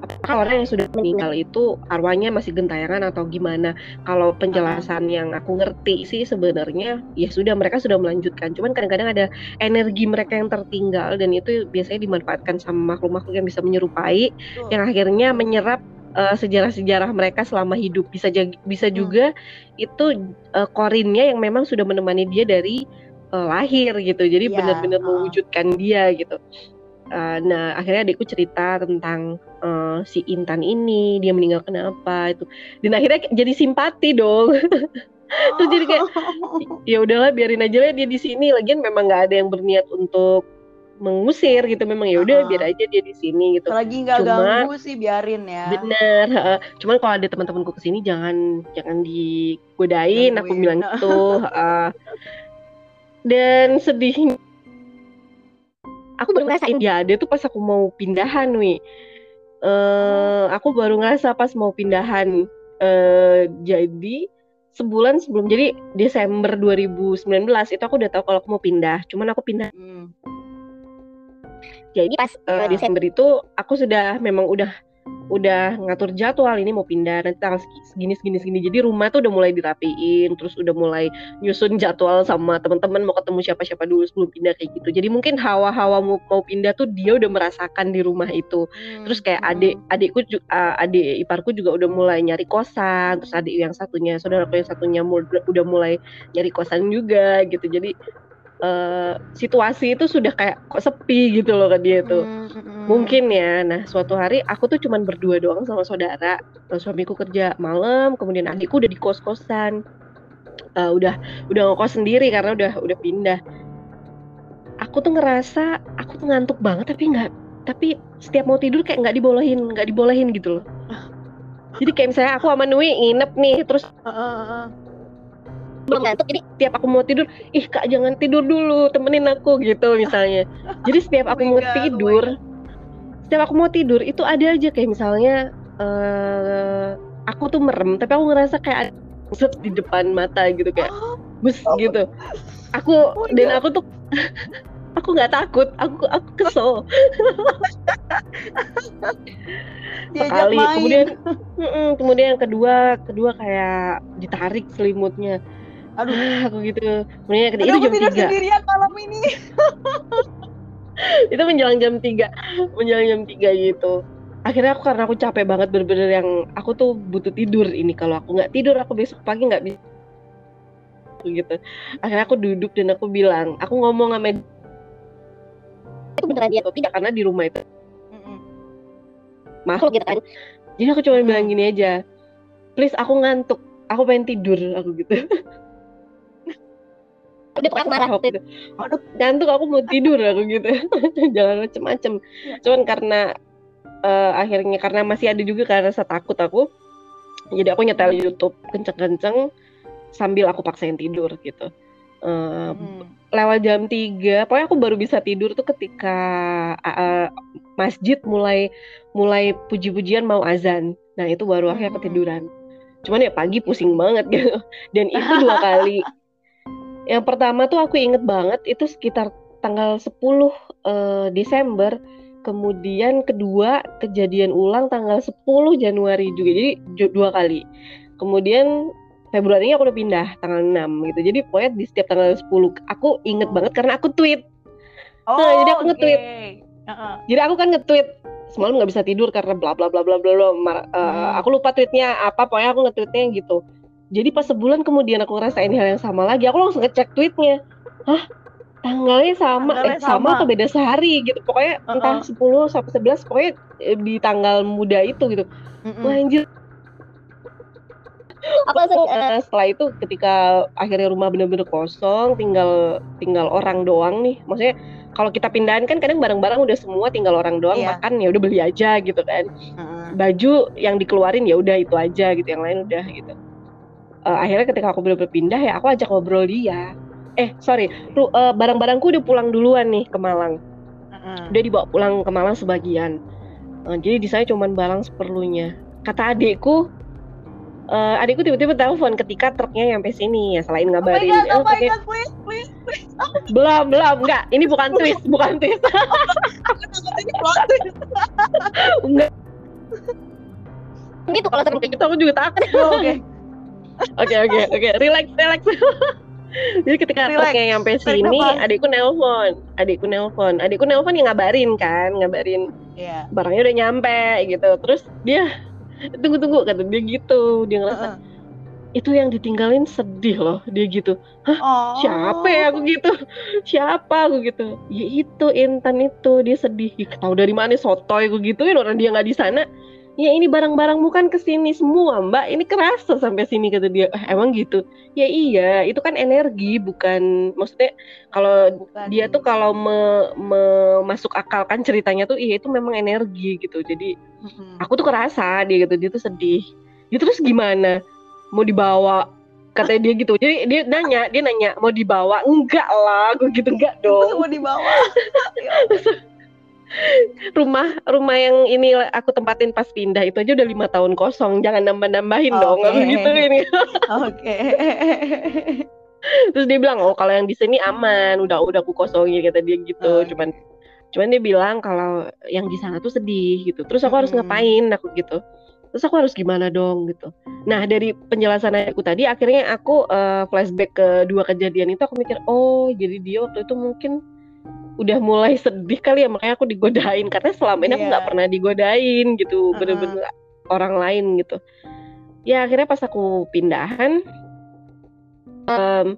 Apakah orang yang sudah meninggal itu arwahnya masih gentayangan atau gimana? Kalau penjelasan yang aku ngerti sih sebenarnya ya sudah, mereka sudah melanjutkan. Cuman kadang-kadang ada energi mereka yang tertinggal dan itu biasanya dimanfaatkan sama makhluk-makhluk yang bisa menyerupai, oh. yang akhirnya menyerap Uh, sejarah-sejarah mereka selama hidup. Bisa jag- bisa juga hmm. itu uh, korinnya yang memang sudah menemani dia dari uh, lahir gitu. Jadi yeah. benar-benar uh. mewujudkan dia gitu. Uh, nah akhirnya adikku cerita tentang uh, si Intan ini, dia meninggal kenapa itu. Dan akhirnya jadi simpati dong. Terus jadi kayak ya udahlah biarin aja lah dia di sini. Lagian memang nggak ada yang berniat untuk mengusir gitu, memang ya udah uh-huh. biar aja dia di sini gitu. Lagi nggak ganggu sih, biarin ya. Bener, uh, cuman kalau ada teman-temanku kesini jangan jangan digodain, aku bilang gitu. Uh, dan sedih, aku baru ngerasain dia ada tuh pas aku mau pindahan, wi. Uh, aku baru ngerasa pas mau pindahan. Uh, jadi sebulan sebelum, jadi Desember dua ribu sembilan belas itu aku udah tahu kalau aku mau pindah. Cuman aku pindah. Hmm. Jadi pas uh, Desember itu aku sudah memang udah udah ngatur jadwal, ini mau pindah nanti tanggal segini segini segini. Jadi rumah tuh udah mulai dirapiin, terus udah mulai nyusun jadwal sama teman-teman mau ketemu siapa-siapa dulu sebelum pindah kayak gitu. Jadi mungkin hawa-hawa mau, mau pindah tuh dia udah merasakan di rumah itu. Terus kayak adik adikku adik iparku juga udah mulai nyari kosan, terus adik yang satunya, saudaraku yang satunya udah mulai nyari kosan juga gitu. Jadi Uh, situasi itu sudah kayak kok sepi gitu loh ke dia tuh. Mm-hmm. Mungkin ya. Nah suatu hari aku tuh cuman berdua doang sama saudara. Suamiku kerja malam, kemudian adikku udah di kos-kosan, uh, udah udah ngekos sendiri karena udah udah pindah. Aku tuh ngerasa aku tuh ngantuk banget, tapi nggak, tapi setiap mau tidur kayak nggak dibolehin, nggak dibolehin gitu loh. Jadi kayak misalnya aku sama Nui nginep nih, terus uh-uh. belum ngantuk, jadi tiap aku mau tidur, ih kak jangan tidur dulu, temenin aku gitu misalnya. Jadi setiap aku oh mau God, tidur, oh setiap aku mau tidur itu ada aja kayak misalnya uh, aku tuh merem, tapi aku ngerasa kayak ada di depan mata gitu kayak bus oh. gitu. Aku oh dan God. aku tuh aku nggak takut, aku aku kesel. Sekali, kemudian kemudian yang kedua, kedua kayak ditarik selimutnya. Aduh, aku gitu. Kemudian yang ketiga, itu jam tiga. Sendirian malam ini. Itu menjelang jam tiga, menjelang jam tiga gitu. Akhirnya aku, karena aku capek banget, bener-bener yang aku tuh butuh tidur ini. Kalau aku nggak tidur, aku besok pagi nggak bisa. Gitu. Akhirnya aku duduk dan aku bilang, aku ngomong sama dia. Itu beneran dia atau tidak? Karena di rumah itu makhluk gitu kan. Jadi aku cuma bilang gini aja, please aku ngantuk. Aku pengen tidur, aku gitu. Dia pernah marah waktu itu. Aduh, ngantuk aku mau tidur, aku gitu. Jangan macem-macem. Cuman karena uh, akhirnya karena masih ada juga karena rasa takut aku, jadi aku nyetel YouTube kenceng-kenceng sambil aku paksain tidur gitu. Uh, hmm. Lewat jam tiga, pokoknya aku baru bisa tidur tuh ketika uh, masjid mulai mulai puji-pujian mau azan. Nah itu baru akhirnya hmm. ketiduran. Cuman ya pagi pusing banget gitu. Dan itu dua kali. Yang pertama tuh aku inget banget itu sekitar tanggal sepuluh uh, Desember. Kemudian kedua kejadian ulang tanggal sepuluh Januari juga. Jadi dua kali. Kemudian Februarinya aku udah pindah tanggal enam gitu. Jadi pokoknya di setiap tanggal sepuluh aku inget banget karena aku tweet. Oh, nah, jadi aku nge-tweet. Okay. Uh-huh. Jadi aku kan nge-tweet semalam nggak bisa tidur karena bla bla bla bla bla bla. Mar- hmm. uh, aku lupa tweetnya apa, pokoknya aku nge-tweetnya gitu. Jadi pas sebulan kemudian aku ngerasain hal yang sama lagi, aku langsung ngecek tweetnya. Hah? Tanggalnya sama, tanggalnya eh sama. sama atau beda sehari gitu. Pokoknya uh-huh. entah sepuluh sampai sebelas, pokoknya di tanggal muda itu gitu. Uh-uh. Wah anjir. Aku langsung, uh, setelah itu ketika akhirnya rumah benar-benar kosong, tinggal tinggal orang doang nih. Maksudnya kalau kita pindahan kan kadang barang-barang udah semua, tinggal orang doang. Iya. Makan ya udah beli aja gitu kan. Uh-huh. Baju yang dikeluarin ya udah itu aja gitu, yang lain udah gitu. Uh, akhirnya ketika aku benar-benar pindah ya aku ajak ngobrol dia. Eh sorry, lu, uh, barang-barangku udah pulang duluan nih ke Malang. Uh-huh. Udah dibawa pulang ke Malang sebagian. Uh, jadi di saya cuman barang seperlunya. Kata adikku. Uh, adikku tiba-tiba telepon ketika truknya nyampe sini ya, selain ngabarin oh my god, oh my god, please, please, please. belum, belum, enggak, ini bukan twist, bukan twist aku takut ini plot twist enggak gitu, kalau sampai gitu aku juga takut. Oke, oke, oke, oke, relax, relax jadi ketika relax. Truknya nyampe sini, adikku nelpon adikku nelpon, adikku nelpon yang ngabarin kan, ngabarin yeah. barangnya udah nyampe gitu, terus dia tunggu-tunggu, kata dia gitu. Dia ngerasa uh-uh. itu yang ditinggalin sedih loh, dia gitu. Hah? Oh. Siapa ya aku gitu? Siapa aku gitu? Ya itu Intan itu, dia sedih. Tahu dari mana sotoy aku gituin, orang dia nggak di sana. ya ini barang-barangmu kan kesini semua mbak, ini kerasa sampai sini, kata dia. Eh, emang gitu? Ya iya, itu kan energi, bukan, maksudnya kalau dia tuh kalau me, me, masuk akal kan ceritanya tuh, iya itu memang energi gitu, jadi mm-hmm. aku tuh kerasa dia gitu, dia tuh sedih. Ya terus gimana? Mau dibawa? Katanya dia gitu. Jadi dia nanya, dia nanya mau dibawa? Enggak lah, gue gitu enggak dong. Mau dibawa? rumah rumah yang ini aku tempatin pas pindah itu aja udah lima tahun kosong, jangan nambah-nambahin okay. dong gitu ini. Oke. Terus dia bilang, "Oh, kalau yang di sini aman, udah udah aku kosongin," kata dia gitu. Okay. Cuman cuman dia bilang kalau yang di sana tuh sedih gitu. Terus aku hmm. harus ngapain aku gitu. Terus aku harus gimana dong gitu. Nah dari penjelasan aku tadi akhirnya aku uh, flashback ke dua kejadian itu, aku mikir oh jadi dia waktu itu mungkin udah mulai sedih kali ya, makanya aku digodain, karena selama ini yeah. aku nggak pernah digodain gitu, uh-huh. bener-bener orang lain gitu. Ya akhirnya pas aku pindahan, um,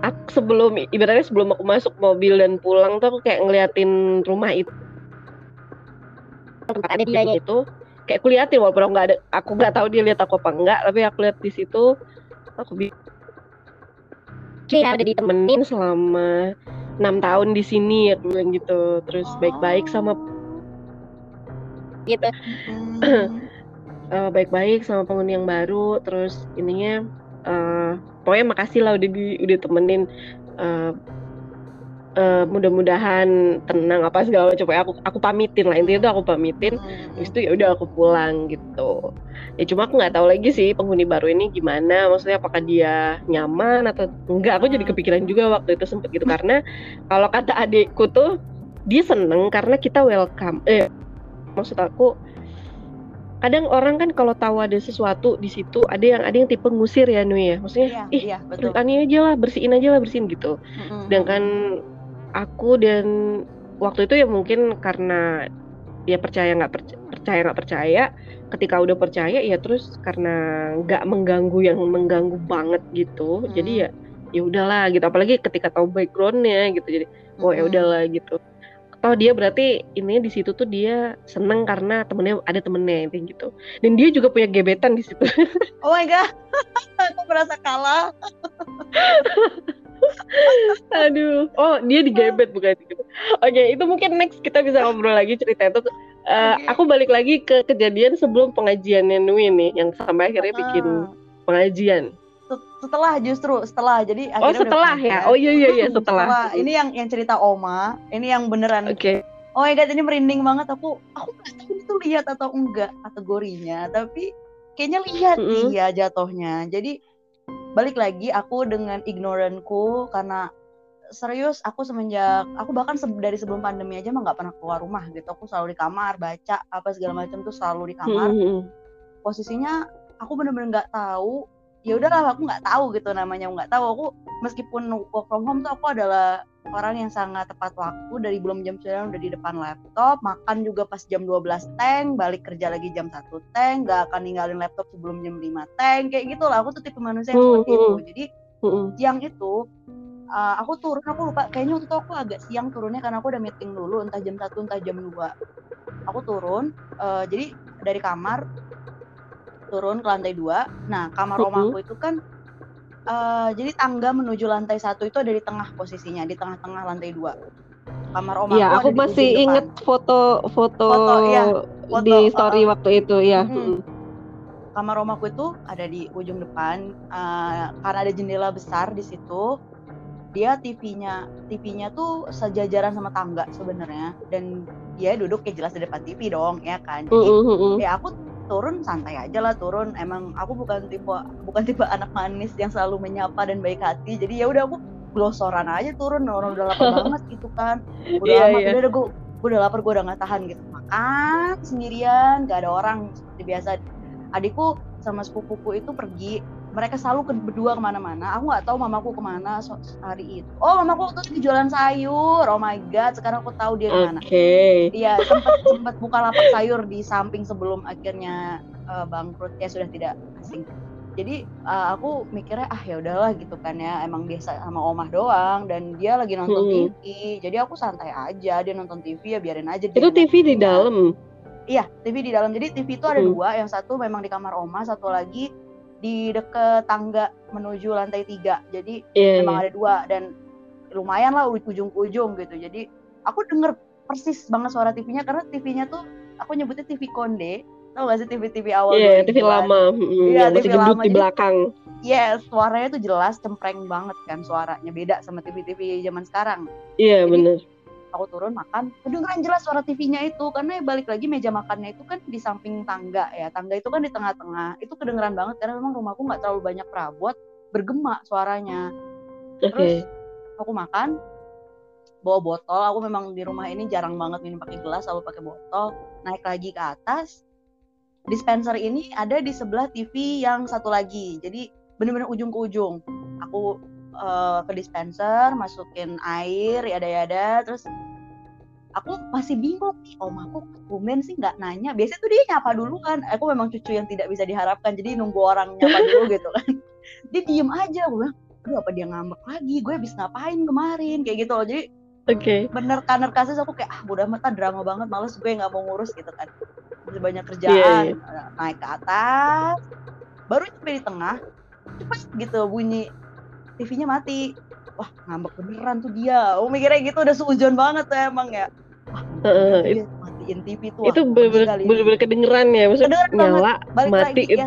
aku sebelum ibaratnya sebelum aku masuk mobil dan pulang tuh aku kayak ngeliatin rumah itu, tempatnya dia gitu. Kayak aku liatin, walaupun aku nggak ada, aku nggak tahu dia lihat aku apa enggak, tapi aku lihat di situ, aku bilang dia ada ditemenin selama enam tahun di sini, aku bilang gitu, terus baik-baik sama gitu, uh, baik-baik sama penghuni yang baru, terus ininya, uh, pokoknya makasih lah udah di, udah temenin. Uh, Uh, mudah-mudahan tenang apa segala macam. Aku aku pamitin lah, intinya tuh aku pamitin. Habis itu ya udah aku pulang gitu. Ya cuma aku nggak tahu lagi sih penghuni baru ini gimana. Maksudnya apakah dia nyaman atau enggak? Aku jadi kepikiran juga waktu itu sempet gitu, karena kalau kata adikku tuh dia seneng karena kita welcome. Eh maksud aku, kadang orang kan kalau tahu ada sesuatu di situ, ada yang ada yang tipe ngusir ya Nui ya, maksudnya ih iya, iya, ini aja lah, bersihin aja lah, bersihin gitu. Mm-hmm. Sedangkan aku dan waktu itu ya mungkin karena ya percaya nggak percaya, percaya nggak percaya, ketika udah percaya ya terus karena nggak mengganggu yang mengganggu banget gitu, mm-hmm. jadi ya ya udahlah gitu, apalagi ketika tahu backgroundnya gitu, jadi oh ya udahlah gitu. Oh dia berarti ini di situ tuh dia seneng karena temennya ada temennya gitu, dan dia juga punya gebetan di situ. Oh my god, aku merasa kalah. Aduh, oh dia digebet bukan? Oke okay, itu mungkin next kita bisa ngobrol lagi cerita itu. Uh, okay. Aku balik lagi ke kejadian sebelum pengajiannya Nui nih, yang sampai akhirnya uh. bikin pengajian. Setelah justru setelah jadi oh setelah ya oh iya iya iya setelah. setelah ini yang yang cerita Oma ini yang beneran okay. Oh my god ini merinding banget, aku aku nggak tahu itu lihat atau enggak kategorinya, tapi kayaknya lihat sih mm-hmm. ya jatuhnya. Jadi balik lagi aku dengan ignoranku, karena serius aku semenjak aku bahkan dari sebelum pandemi aja mah nggak pernah keluar rumah gitu, aku selalu di kamar baca apa segala macam tuh, selalu di kamar. Mm-hmm. Posisinya aku bener-bener nggak tahu, ya udahlah aku nggak tahu gitu, namanya nggak tahu. Aku meskipun work from home tuh aku adalah orang yang sangat tepat waktu, dari belum jam sembilan udah di depan laptop, makan juga pas jam dua belas teng, balik kerja lagi jam satu teng, nggak akan ninggalin laptop sebelum jam lima teng, kayak gitulah. Aku tuh tipe manusia yang seperti itu. Jadi siang itu uh, aku turun, aku lupa kayaknya waktu itu aku agak siang turunnya karena aku udah meeting dulu, entah jam satu entah jam dua aku turun. Uh, jadi dari kamar turun ke lantai dua. Nah kamar uh-huh. rumahku itu kan uh, jadi tangga menuju lantai satu itu ada di tengah posisinya, di tengah-tengah lantai dua kamar omahku. Iya aku masih inget foto-foto foto, ya, foto di story uh, waktu itu ya. Hmm. Kamar omahku itu ada di ujung depan, uh, karena ada jendela besar di situ. Dia T V-nya T V-nya tuh sejajaran sama tangga sebenarnya, dan dia duduk ya jelas di depan T V dong ya kan. Jadi uh-huh. ya aku turun santai aja lah, turun emang aku bukan tipe bukan tipe anak manis yang selalu menyapa dan baik hati, jadi ya udah aku glosoran aja turun, orang udah lapar banget gitu kan, udah yeah, lama yeah. udah gue udah lapar, gue udah nggak tahan gitu, makan sendirian gak ada orang seperti biasa. Adikku sama sepupuku itu pergi, mereka selalu berdua kemana-mana, aku nggak tahu mamaku kemana hari itu. Oh mamaku waktu itu jualan sayur, oh my god sekarang aku tahu dia kemana. Oke. Okay. Iya sempat sempat buka lapak sayur di samping sebelum akhirnya uh, bangkrut, ya sudah tidak asing. Jadi uh, aku mikirnya ah ya udahlah gitu kan ya, emang biasa sama omah doang, dan dia lagi nonton hmm. T V, jadi aku santai aja, dia nonton T V ya biarin aja. Itu T V di dalam. Iya, T V di dalam. Jadi T V itu ada hmm. dua, yang satu memang di kamar oma, satu lagi di deket tangga menuju lantai tiga. Jadi yeah, memang yeah. ada dua dan lumayan lah ujung ke ujung gitu. Jadi aku denger persis banget suara T V-nya karena T V-nya tuh aku nyebutnya T V konde. Tau gak sih T V-T V awal? Iya, yeah, T V lama. Iya, yeah, T V lama di belakang. Iya, yes, suaranya tuh jelas cempreng banget kan suaranya, beda sama T V-T V zaman sekarang. Iya, yeah, benar. Aku turun makan, kedengeran jelas suara T V-nya itu, karena balik lagi meja makannya itu kan di samping tangga ya, tangga itu kan di tengah-tengah, itu kedengeran banget karena memang rumahku nggak terlalu banyak perabot, bergema suaranya. Terus okay. aku makan, bawa botol, aku memang di rumah ini jarang banget minum pakai gelas, selalu pakai botol. Naik lagi ke atas, dispenser ini ada di sebelah T V yang satu lagi, jadi benar-benar ujung ke ujung. Aku uh, ke dispenser, masukin air, yada-yada, terus aku masih bingung nih, om aku komen sih nggak nanya. Biasanya tuh dia nyapa duluan. Aku memang cucu yang tidak bisa diharapkan, jadi nunggu orang nyapa dulu gitu kan. Dia diem aja, gue bilang, aduh apa dia ngambek lagi, gue habis ngapain kemarin, kayak gitu loh. Jadi okay. bener kaner kasus aku kayak, ah bodoh amat, drama banget, males gue nggak mau ngurus gitu kan. Masih banyak kerjaan, yeah, yeah. naik ke atas, baru sampai di tengah, cepat gitu bunyi, T V-nya mati. Wah ngambek beneran tuh dia. Oh mikirnya gitu, udah seujon banget tuh emang ya. Wah, uh, itu, matiin T V tuh. Itu bener-bener kedengeran ya, maksudnya nyala, mati lagi, ya.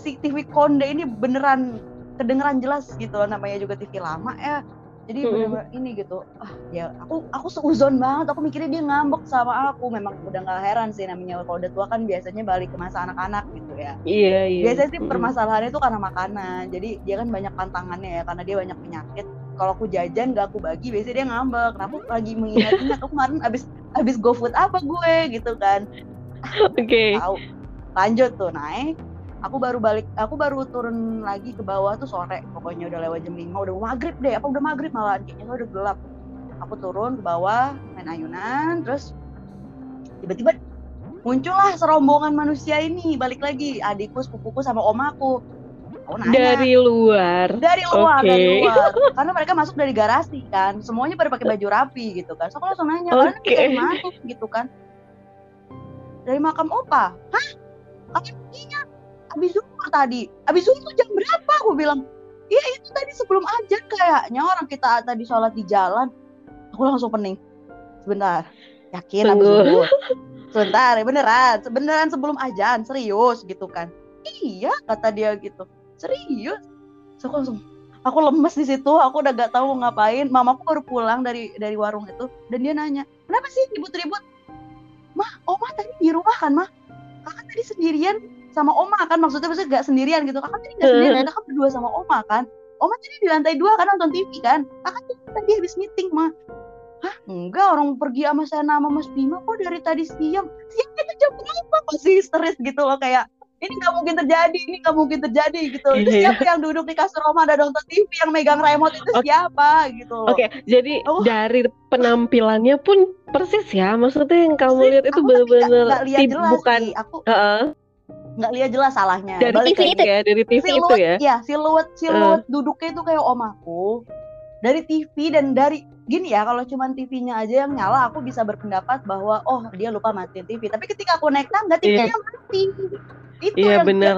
Si T V konde ini beneran kedengeran jelas gitu, namanya juga T V lama ya. Jadi mm-hmm. bener-bener ini gitu. Ah ya, aku aku seuzon banget. Aku mikirnya dia ngambek sama aku. Memang udah nggak heran sih, namanya kalau udah tua kan biasanya balik ke masa anak-anak gitu ya. Iya yeah, iya. Yeah. Biasanya sih permasalahannya itu karena makanan. Jadi dia kan banyak tantangannya ya, karena dia banyak penyakit. Kalau aku jajan nggak aku bagi, biasanya dia ngambek. Nah, aku lagi mengingat-ingat aku kemarin abis abis GoFood apa gue gitu kan. Oke. Okay. Tahu. Lanjut tuh naik. Aku baru balik, aku baru turun lagi ke bawah tuh sore, pokoknya udah lewat jam lima, udah maghrib deh, apa udah maghrib malah, kayaknya udah gelap. Aku turun ke bawah, main ayunan, terus tiba-tiba muncullah serombongan manusia ini, balik lagi, adikku, sepupuku, sama omaku. Aku nanya. Dari luar? Dari luar, okay. dari luar. Karena mereka masuk dari garasi kan, semuanya pada pakai baju rapi gitu kan. So aku langsung nanya, okay. kan dari mana gitu kan. Dari makam opa? Hah? Kakinya? Abis zuhur tadi, abis zuhur jam berapa? Aku bilang, iya itu tadi sebelum azan kayaknya orang kita tadi sholat di jalan. Aku langsung pening. Sebentar, yakin abis zuhur? Sebentar, beneran, beneran sebelum azan, serius gitu kan? Iya kata dia gitu, serius. So, aku langsung, aku lemes di situ, aku udah gak tahu mau ngapain. Mamaku baru pulang dari dari warung itu dan dia nanya, kenapa sih ribut-ribut? Mah, oma tadi di rumah kan mah? Kakak tadi sendirian. Sama oma kan, maksudnya maksudnya gak sendirian gitu. Kakak tadi gak sendirian, kakak berdua sama oma kan. Oma tadi di lantai dua kan nonton T V kan. Kakak tadi habis meeting mah. Hah enggak, orang pergi sama sana sama Mas Bima kok dari tadi siang. Siang itu jam berapa? Masih stres gitu loh, kayak ini gak mungkin terjadi, ini gak mungkin terjadi gitu. Itu siapa yang duduk di kasur oma ada nonton T V, yang megang remote itu siapa gitu loh. Oke, jadi oh. dari penampilannya pun persis ya. Maksudnya yang kamu lihat itu benar-benar bukan aku. Uh-uh. Nggak lihat jelas salahnya. Dari Balik T V itu ya, dari T V siluet, itu ya. Iya, siluet, siluet uh. duduknya itu kayak omaku. Dari T V dan dari gini ya, kalau cuma T V-nya aja yang nyala, aku bisa berpendapat bahwa oh dia lupa matiin T V. Tapi ketika aku naik tangga, T V-nya yeah. mati. Itu yeah, yang benar.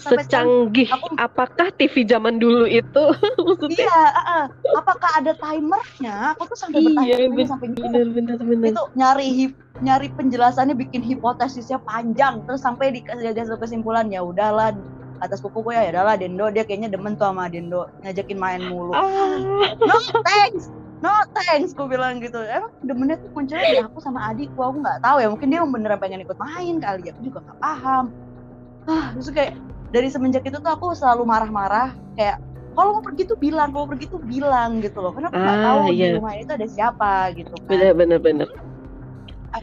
Secanggih aku, apakah T V zaman dulu itu? Maksudnya? Iya, uh-uh. apakah ada timernya? Aku tuh sampai iya, bertanya sampai benar-benar. Itu nyari hip. nyari penjelasannya, bikin hipotesisnya panjang, terus sampai dikasih satu kesimpulan, ya udahlah atas kuku gue ya udahlah Dendo, dia kayaknya demen tuh sama Dendo, ngajakin main mulu. Ah. No thanks, no thanks, gue bilang gitu. Emang demennya tuh munculnya di aku sama adikku, aku nggak tahu ya, mungkin dia beneran pengen ikut main kali, aku juga nggak paham. Ah, terus kayak dari semenjak itu tuh aku selalu marah-marah, kayak kalau mau pergi tuh bilang, kalau pergi tuh bilang gitu loh, karena aku nggak ah, tahu iya. di rumah itu ada siapa gitu kan. Bener-bener.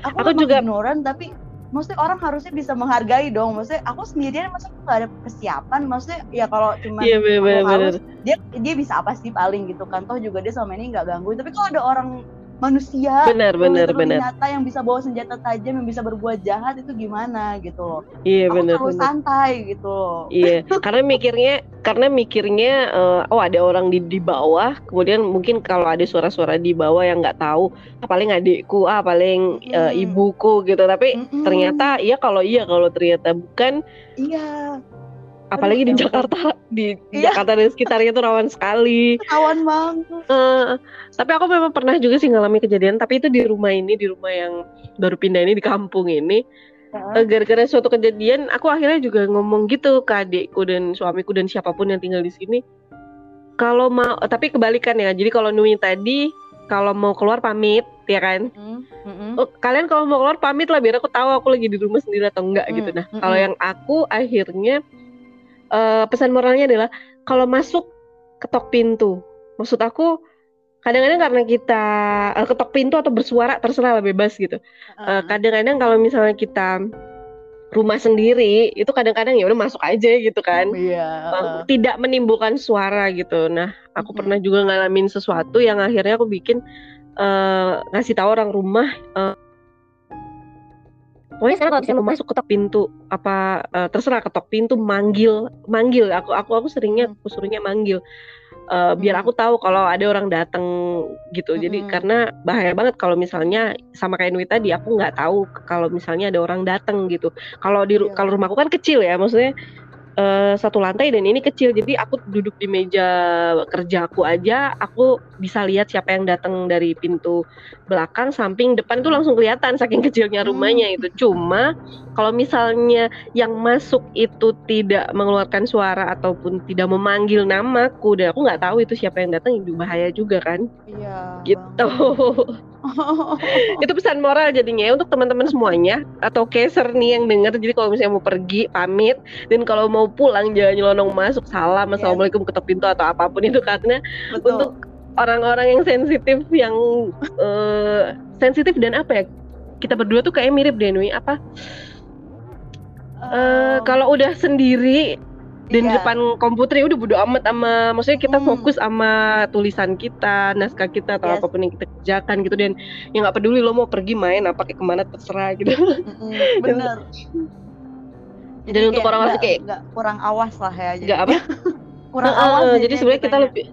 Aku, aku juga ignoran, tapi maksudnya orang harusnya bisa menghargai dong. Maksudnya aku sendirian, maksudnya aku gak ada persiapan. Maksudnya ya kalau cuma yeah, harus, dia dia bisa apa sih paling gitu kan. Toh juga dia selama ini gak gangguin. Tapi kalau ada orang manusia, benar, benar, benar. Binatang yang bisa bawa senjata tajam, yang bisa berbuat jahat itu gimana gitu loh. Iya, benar, aku terlalu santai gitu loh. Iya, karena mikirnya karena mikirnya uh, oh ada orang di di bawah, kemudian mungkin kalau ada suara-suara di bawah yang nggak tahu, ah, paling adikku, ah paling uh, hmm. ibuku gitu, tapi hmm. ternyata iya kalau iya kalau ternyata bukan. Iya. Apalagi di Jakarta, di iya. Jakarta dan sekitarnya tuh rawan sekali. Rawan banget. Uh, tapi aku memang pernah juga sih ngalami kejadian, tapi itu di rumah ini, di rumah yang baru pindah ini, di kampung ini. Uh. Uh, gara-gara suatu kejadian, aku akhirnya juga ngomong gitu ke adikku dan suamiku dan siapapun yang tinggal di sini. Kalau mau, tapi kebalikan ya. Jadi kalau Nui tadi, kalau mau keluar pamit, ya kan? Mm-hmm. Oh, kalian kalau mau keluar pamit lah, biar aku tahu aku lagi di rumah sendiri atau enggak mm-hmm. gitu. Nah, kalau yang aku akhirnya Uh, pesan moralnya adalah kalau masuk ketok pintu. Maksud aku kadang-kadang karena kita uh, ketok pintu atau bersuara terserah lah, bebas gitu. Uh, kadang-kadang kalau misalnya kita rumah sendiri itu kadang-kadang ya udah masuk aja gitu kan. Yeah. Tidak menimbulkan suara gitu. Nah, aku mm-hmm. pernah juga ngalamin sesuatu yang akhirnya aku bikin uh, ngasih tahu orang rumah. Uh, Pokoknya sekarang kalau bisa mau masuk ketok pintu apa uh, terserah, ketok pintu, manggil manggil aku aku aku seringnya aku suruhnya manggil uh, biar aku tahu kalau ada orang datang gitu. Mm-hmm. Jadi karena bahaya banget kalau misalnya sama kayak Nui tadi, aku nggak tahu kalau misalnya ada orang datang gitu. Kalau di yeah. kalau rumahku kan kecil ya, maksudnya uh, satu lantai dan ini kecil, jadi aku duduk di meja kerja aku aja, aku bisa lihat siapa yang datang dari pintu belakang, samping, depan, itu langsung kelihatan saking kecilnya rumahnya itu. Cuma kalau misalnya yang masuk itu tidak mengeluarkan suara ataupun tidak memanggil namaku, dan aku nggak tahu itu siapa yang datang, itu bahaya juga kan? Iya. Gitu. Itu pesan moral jadinya untuk teman-teman semuanya atau caser nih yang dengar. Jadi kalau misalnya mau pergi pamit, dan kalau mau pulang jangan nyelonong masuk salam yeah. assalamualaikum, ketok pintu atau apapun itu, karena betul. Untuk orang-orang yang sensitif, yang uh, sensitif dan apa ya, kita berdua tuh kayak mirip deh Nui, apa um, uh, kalau udah sendiri dan yeah. di depan komputer ya udah bodo amat sama, maksudnya kita hmm. fokus sama tulisan kita, naskah kita atau yes. apapun yang kita kerjakan gitu, dan yang nggak peduli lo mau pergi main apa kayak kemana terserah gitu. Mm-hmm, bener. Jadi dan untuk orang asli kayak nggak kurang awas lah ya. Nggak apa? Kurang uh, awas. Jadi sebenarnya kita lebih,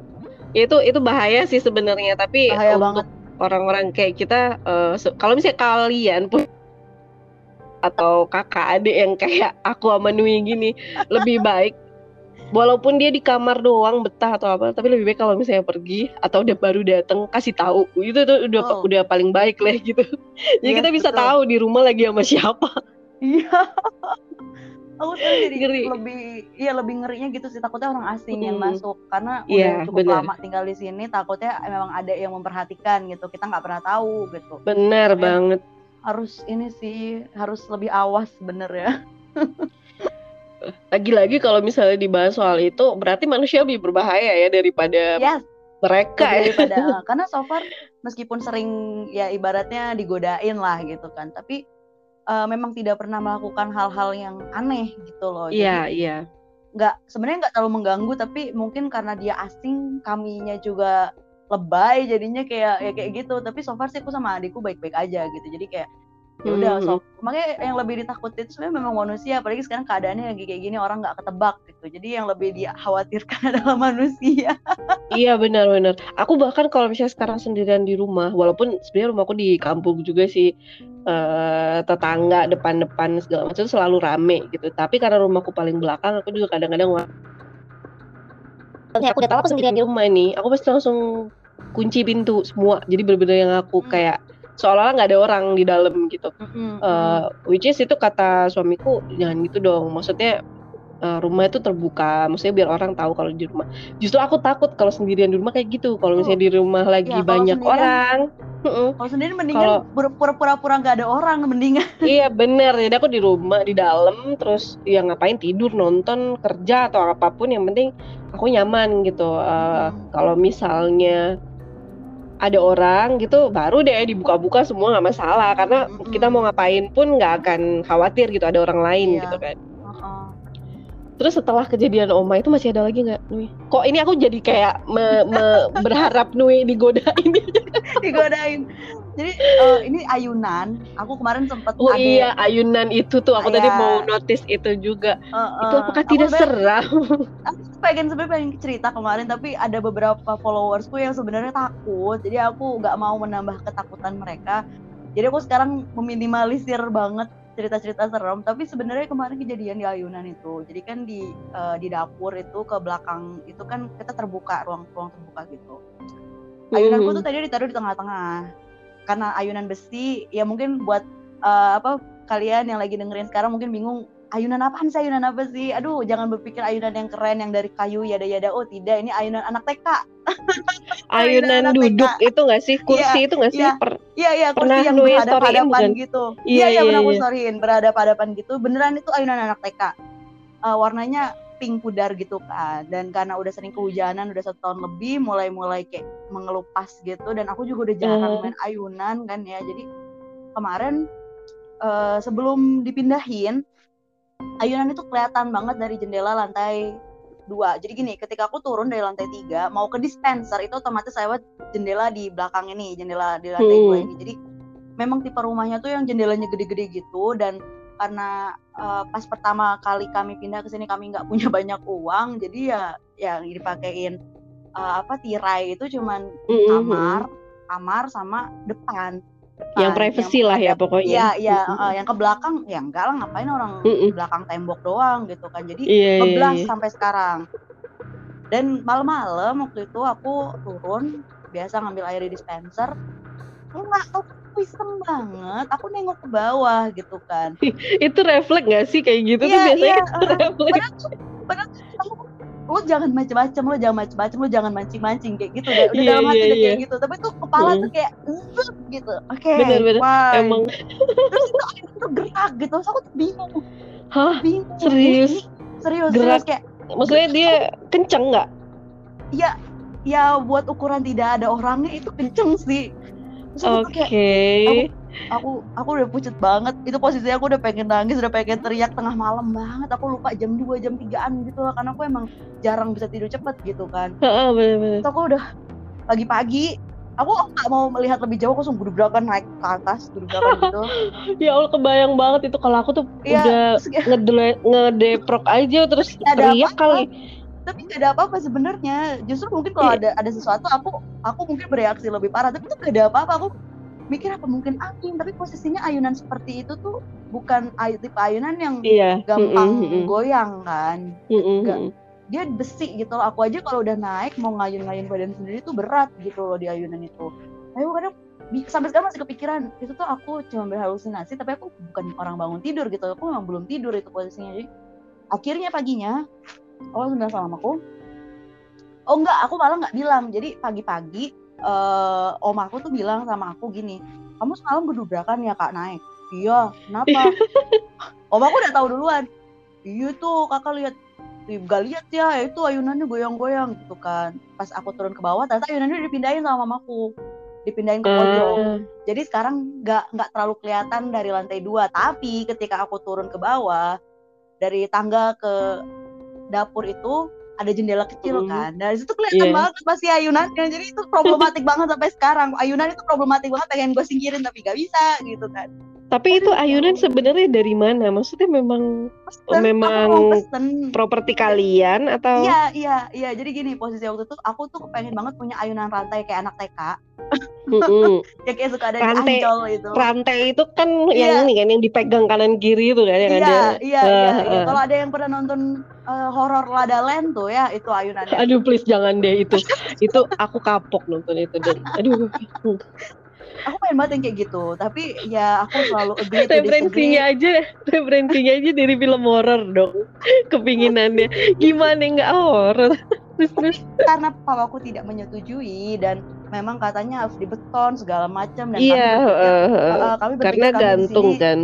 ya itu itu bahaya sih sebenarnya. Tapi bahaya untuk banget. Orang-orang kayak kita, uh, se- kalau misalnya kalian pun atau kakak adik yang kayak aku sama Nui gini, lebih baik. Walaupun dia di kamar doang betah atau apa, tapi lebih baik kalau misalnya pergi atau udah baru datang kasih tahu. Itu tuh udah oh. udah paling baik lah gitu. Jadi yes, kita bisa betul. Tahu di rumah lagi sama siapa. Iya. Aku tuh jadi lebih, iya lebih ngerinya gitu sih, takutnya orang asing hmm. yang masuk, karena yeah, udah cukup bener. Lama tinggal di sini, takutnya memang ada yang memperhatikan gitu, kita nggak pernah tahu gitu. Benar ya, banget. Harus ini sih, harus lebih awas bener ya. Lagi-lagi kalau misalnya dibahas soal itu, berarti manusia lebih berbahaya ya daripada yes. mereka daripada, ya. Karena so far meskipun sering ya ibaratnya digodain lah gitu kan, tapi Uh, memang tidak pernah melakukan hal-hal yang aneh gitu loh. Iya, yeah, iya. Yeah. Enggak, sebenarnya enggak terlalu mengganggu, tapi mungkin karena dia asing, kaminya juga lebay jadinya kayak ya kayak gitu. Tapi so far sih aku sama adikku baik-baik aja gitu. Jadi kayak ya udah, so makanya yang lebih ditakutin itu sebenarnya memang manusia, apalagi sekarang keadaannya lagi kayak gini, orang enggak ketebak gitu. Jadi yang lebih dikhawatirkan adalah manusia. Iya, benar-benar. Aku bahkan kalau misalnya sekarang sendirian di rumah, walaupun sebenarnya rumahku di kampung juga sih, Uh, tetangga depan-depan segala macam selalu rame gitu, tapi karena rumahku paling belakang, aku juga kadang-kadang wah, aku udah tahu aku sendirian di rumah ini, aku pasti langsung kunci pintu semua, jadi benar-benar yang aku hmm. kayak seolah-olah nggak ada orang di dalam gitu. hmm. uh, which is itu kata suamiku, jangan gitu dong, maksudnya uh, rumah itu terbuka, maksudnya biar orang tahu kalau di rumah. Justru aku takut kalau sendirian di rumah kayak gitu, kalau misalnya di rumah lagi ya, banyak orang. Mm-mm. Kalau sendiri mendingan kalo, pura-pura-pura gak ada orang mendingan. Iya benar. Jadi aku di rumah, di dalam, terus ya ngapain, tidur, nonton, kerja atau apapun, yang penting aku nyaman gitu. uh, hmm. Kalau misalnya ada orang gitu, baru deh dibuka-buka semua, gak masalah. Karena hmm. kita mau ngapain pun gak akan khawatir gitu ada orang lain. Iya. Gitu kan. Terus setelah kejadian Oma itu masih ada lagi nggak, Nui? Kok ini aku jadi kayak me, me berharap Nui digodain. Digodain. Jadi uh, ini ayunan. Aku kemarin sempat. Oh ada... iya, ayunan itu tuh. Aku Ayah. tadi mau notice itu juga. Uh, uh, itu apakah tidak aku seram? Aku pengen sebenarnya pengen cerita kemarin, tapi ada beberapa followersku yang sebenarnya takut. Jadi aku nggak mau menambah ketakutan mereka. Jadi aku sekarang meminimalisir banget cerita-cerita serem, tapi sebenarnya kemarin kejadian di ayunan itu, jadi kan di uh, di dapur itu ke belakang itu kan kita terbuka, ruang-ruang terbuka gitu. Ayunanku mm-hmm. tuh tadi ditaruh di tengah-tengah, karena ayunan besi, ya mungkin buat uh, apa kalian yang lagi dengerin sekarang mungkin bingung, ayunan apaan sih, ayunan apa sih? Aduh, jangan berpikir ayunan yang keren yang dari kayu yada-yada. Oh tidak, ini ayunan anak T K. Ayunan, ayunan duduk T K. Itu nggak sih? Kursi ya, itu nggak sih? Iya, per- iya, ya, kursi yang berhadapan-hadapan gitu. Iya, iya, pernah aku storyin berhadapan-hadapan gitu. Beneran itu ayunan anak T K. Uh, warnanya pink pudar gitu kan. Dan karena udah sering kehujanan, udah satu tahun lebih, mulai-mulai kayak mengelupas gitu. Dan aku juga udah jarang hmm. main ayunan kan ya. Jadi kemarin uh, sebelum dipindahin, ayunan itu kelihatan banget dari jendela lantai dua. Jadi gini, ketika aku turun dari lantai tiga mau ke dispenser itu otomatis lewat jendela di belakang ini, jendela di lantai dua hmm. ini. Jadi memang tipe rumahnya tuh yang jendelanya gede-gede gitu. Dan karena uh, pas pertama kali kami pindah ke sini kami nggak punya banyak uang, jadi ya yang dipakein uh, apa tirai itu cuman hmm. kamar, kamar sama depan. Depan, yang privacy yang lah ya pokoknya. Iya, iya, mm-hmm. uh, yang ke belakang ya enggak lah, ngapain orang mm-hmm. belakang tembok doang gitu kan. Jadi yeah, keblas yeah, yeah. sampai sekarang. Dan malam-malam waktu itu aku turun biasa ngambil air di dispenser. Enggak, aku iseng banget. Aku nengok ke bawah gitu kan. Itu refleks enggak sih kayak gitu yeah, tuh biasanya yeah, uh, refleks. Padahal lo jangan macem-macem, lo jangan macem-macem, lo jangan mancing-mancing kayak gitu deh. Udah yeah, dalam hati yeah, udah yeah. kayak gitu. Tapi tuh kepala yeah. tuh kayak zup gitu. Oke, okay, bener-bener emang. Terus itu ayunan tuh gerak gitu. Terus aku tuh bingung. Hah? Bingung. Serius? Serius, gerak. Serius kayak. Maksudnya dia kenceng nggak? Ya, ya buat ukuran tidak ada orangnya itu kenceng sih. Oke. Okay. Aku aku udah pucet banget. Itu posisinya aku udah pengen nangis, udah pengen teriak, tengah malam banget. Aku lupa jam dua, jam tigaan gitu lah, karena aku emang jarang bisa tidur cepet gitu kan. Heeh, benar-benar. Aku udah pagi-pagi, aku enggak mau melihat lebih jauh, aku langsung gerubrakan naik ke atas, gerubrakan gitu. Ya Allah, kebayang banget itu kalau aku tuh ya, udah ya. ngedele- ngedeprok aja terus teriak kali. Tapi gak ada apa-apa sebenarnya. Justru mungkin kalau yeah. ada ada sesuatu aku aku mungkin bereaksi lebih parah, tapi itu gak ada apa-apa. Aku mikir apa mungkin angin, tapi posisinya ayunan seperti itu tuh bukan tipe ayunan yang iya. gampang mm-mm, goyang kan. Gak, dia besi gitu loh. Aku aja kalau udah naik mau ngayun-ngayun badan sendiri tuh berat gitu loh di ayunan itu. Tapi kadang sampai sekarang masih kepikiran, itu tuh aku cuma berhalusinasi, tapi aku bukan orang bangun tidur gitu. Aku memang belum tidur itu posisinya. Jadi akhirnya paginya aku bilang sama mamaku. Oh enggak, aku malah enggak bilang. Jadi pagi-pagi Uh, om aku tuh bilang sama aku gini, kamu semalam gedubrakan ya kak naik? Iya, kenapa? Om aku udah tahu duluan. Iya tuh kakak lihat, gak lihat ya, itu ayunannya goyang-goyang gitu kan. Pas aku turun ke bawah, ternyata ayunannya dipindahin sama mamaku, dipindahin ke pojok. Uh. Jadi sekarang nggak nggak terlalu kelihatan dari lantai dua. Tapi ketika aku turun ke bawah dari tangga ke dapur itu ada jendela kecil mm. kan, dari situ kelihatan yeah. banget masih ayunannya. Jadi itu problematik banget sampai sekarang. Ayunan itu problematik banget, pengen gue singkirin tapi gak bisa gitu kan. Tapi itu ayunan sebenarnya dari mana? Maksudnya memang pesen, memang properti kalian atau? Iya iya iya. Jadi gini, posisi waktu itu aku tuh pengen banget punya ayunan rantai kayak anak T K. Mm-hmm. Ya kayak suka ada rantai, di Ancol itu. Rantai itu kan yeah. yang ini kan yang dipegang kanan kiri itu kan yang yeah, ada. Iya uh, iya. Uh, iya. Kalau ada yang pernah nonton uh, horor Ladaland tuh ya itu ayunannya. Aduh please jangan deh itu. Itu aku kapok nonton itu deh. Aduh. Aku pengen banget yang kayak gitu, tapi ya aku selalu agree to disagree. Referensinya aja, referensinya aja dari film horor dong, kepinginannya. Gimana nggak horor? Karena papaku tidak menyetujui dan memang katanya harus dibeton segala macam dan yeah, kami, uh, uh, kami karena kami gantung sini, kan?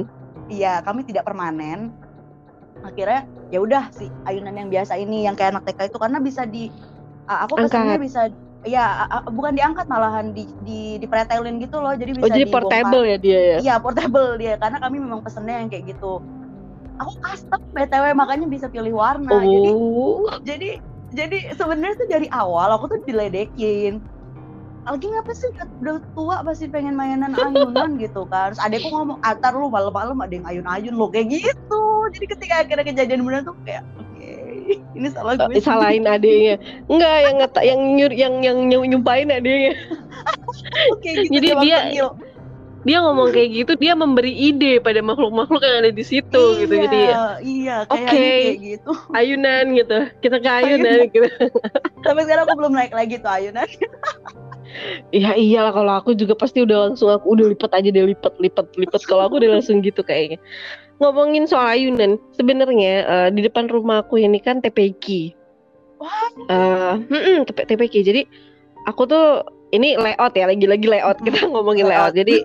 Iya, kami tidak permanen. Akhirnya ya udah si ayunan yang biasa ini, yang kayak anak T K itu karena bisa di, uh, aku kesannya bisa. Ya, bukan diangkat malahan di, di dipretelin gitu loh. Jadi bisa oh, jadi portable dibongkar. Ya dia ya? Iya, portable dia. Karena kami memang pesennya yang kayak gitu. aku custom B T W makanya bisa pilih warna. Oh. Jadi jadi jadi sebenarnya tuh dari awal aku tuh diledekin. Algi ngapa sih udah tua pasti pengen mainan ayunan gitu kan. Terus adekku ngomong, "Atar lu malam-malam ada yang ayun-ayun lo kayak gitu." Jadi ketika akhirnya kejadian benar tuh kayak ini salah gue. Salahin adiknya. Enggak, yang ngeta, yang nyur, yang yang nyumpain adiknya. Oke, gitu. Jadi dia penggil. Dia ngomong kayak gitu, dia memberi ide pada makhluk-makhluk yang ada di situ iya, gitu. Jadi iya, kayak okay, kayak gitu. Ayunan gitu. Kita ke ayunan, ayunan gitu. Sampai sekarang aku belum naik lagi tuh ayunan. Iya iyalah, kalau aku juga pasti udah langsung aku udah lipet aja deh, lipet lipet lipet kalau aku udah langsung gitu kayaknya. Ngomongin soal ayunan, sebenarnya uh, di depan rumah aku ini kan T P K. Wah. Uh, T P K. Jadi aku tuh ini layout ya, lagi-lagi layout. Kita ngomongin layout. Jadi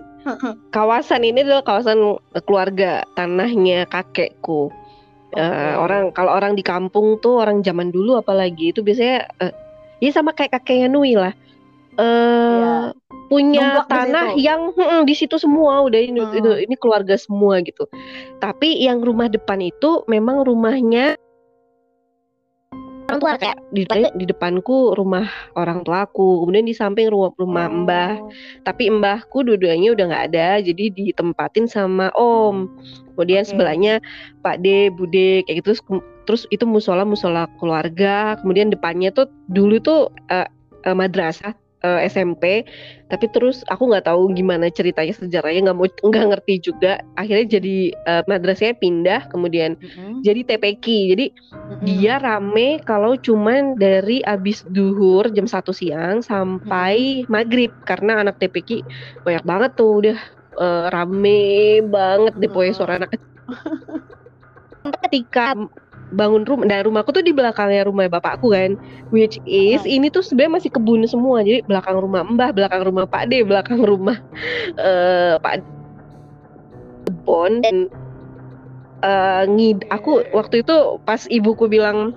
kawasan ini adalah kawasan keluarga, tanahnya kakekku. Uh, okay. Orang kalau orang di kampung tuh orang zaman dulu apalagi itu biasanya uh, ya sama kayak kakeknya Nui lah. Uh, ya. Punya numplak tanah di yang hmm, di situ semua udah ini, hmm. itu, ini keluarga semua gitu. Tapi yang rumah depan itu memang rumahnya orang tua kakek. Di, di depanku rumah orang tuaku, kemudian di samping rumah rumah oh. mbah. Tapi mbahku dua-duanya udah nggak ada, jadi ditempatin sama om. Kemudian okay. sebelahnya Pak D, Bude kayak gitu. Terus, terus itu musola musola keluarga. Kemudian depannya tuh dulu tuh uh, uh, madrasah. S M P, tapi terus aku nggak tahu gimana ceritanya sejarahnya, nggak mau nggak ngerti juga. Akhirnya jadi uh, madrasahnya pindah, kemudian mm-hmm. jadi T P K. Jadi mm-hmm. dia rame kalau cuman dari abis duhur jam satu siang sampai mm-hmm. maghrib, karena anak T P K banyak banget tuh, udah uh, rame banget deh pokoknya suara anak. Ketika bangun rumah, nah rumahku tuh di belakangnya rumah bapakku kan, which is oh. ini tuh sebenarnya masih kebun semua, jadi belakang rumah mbah, belakang rumah Pak D, belakang rumah uh, Pak D, kebun. Dan uh, ngid, aku waktu itu pas ibuku bilang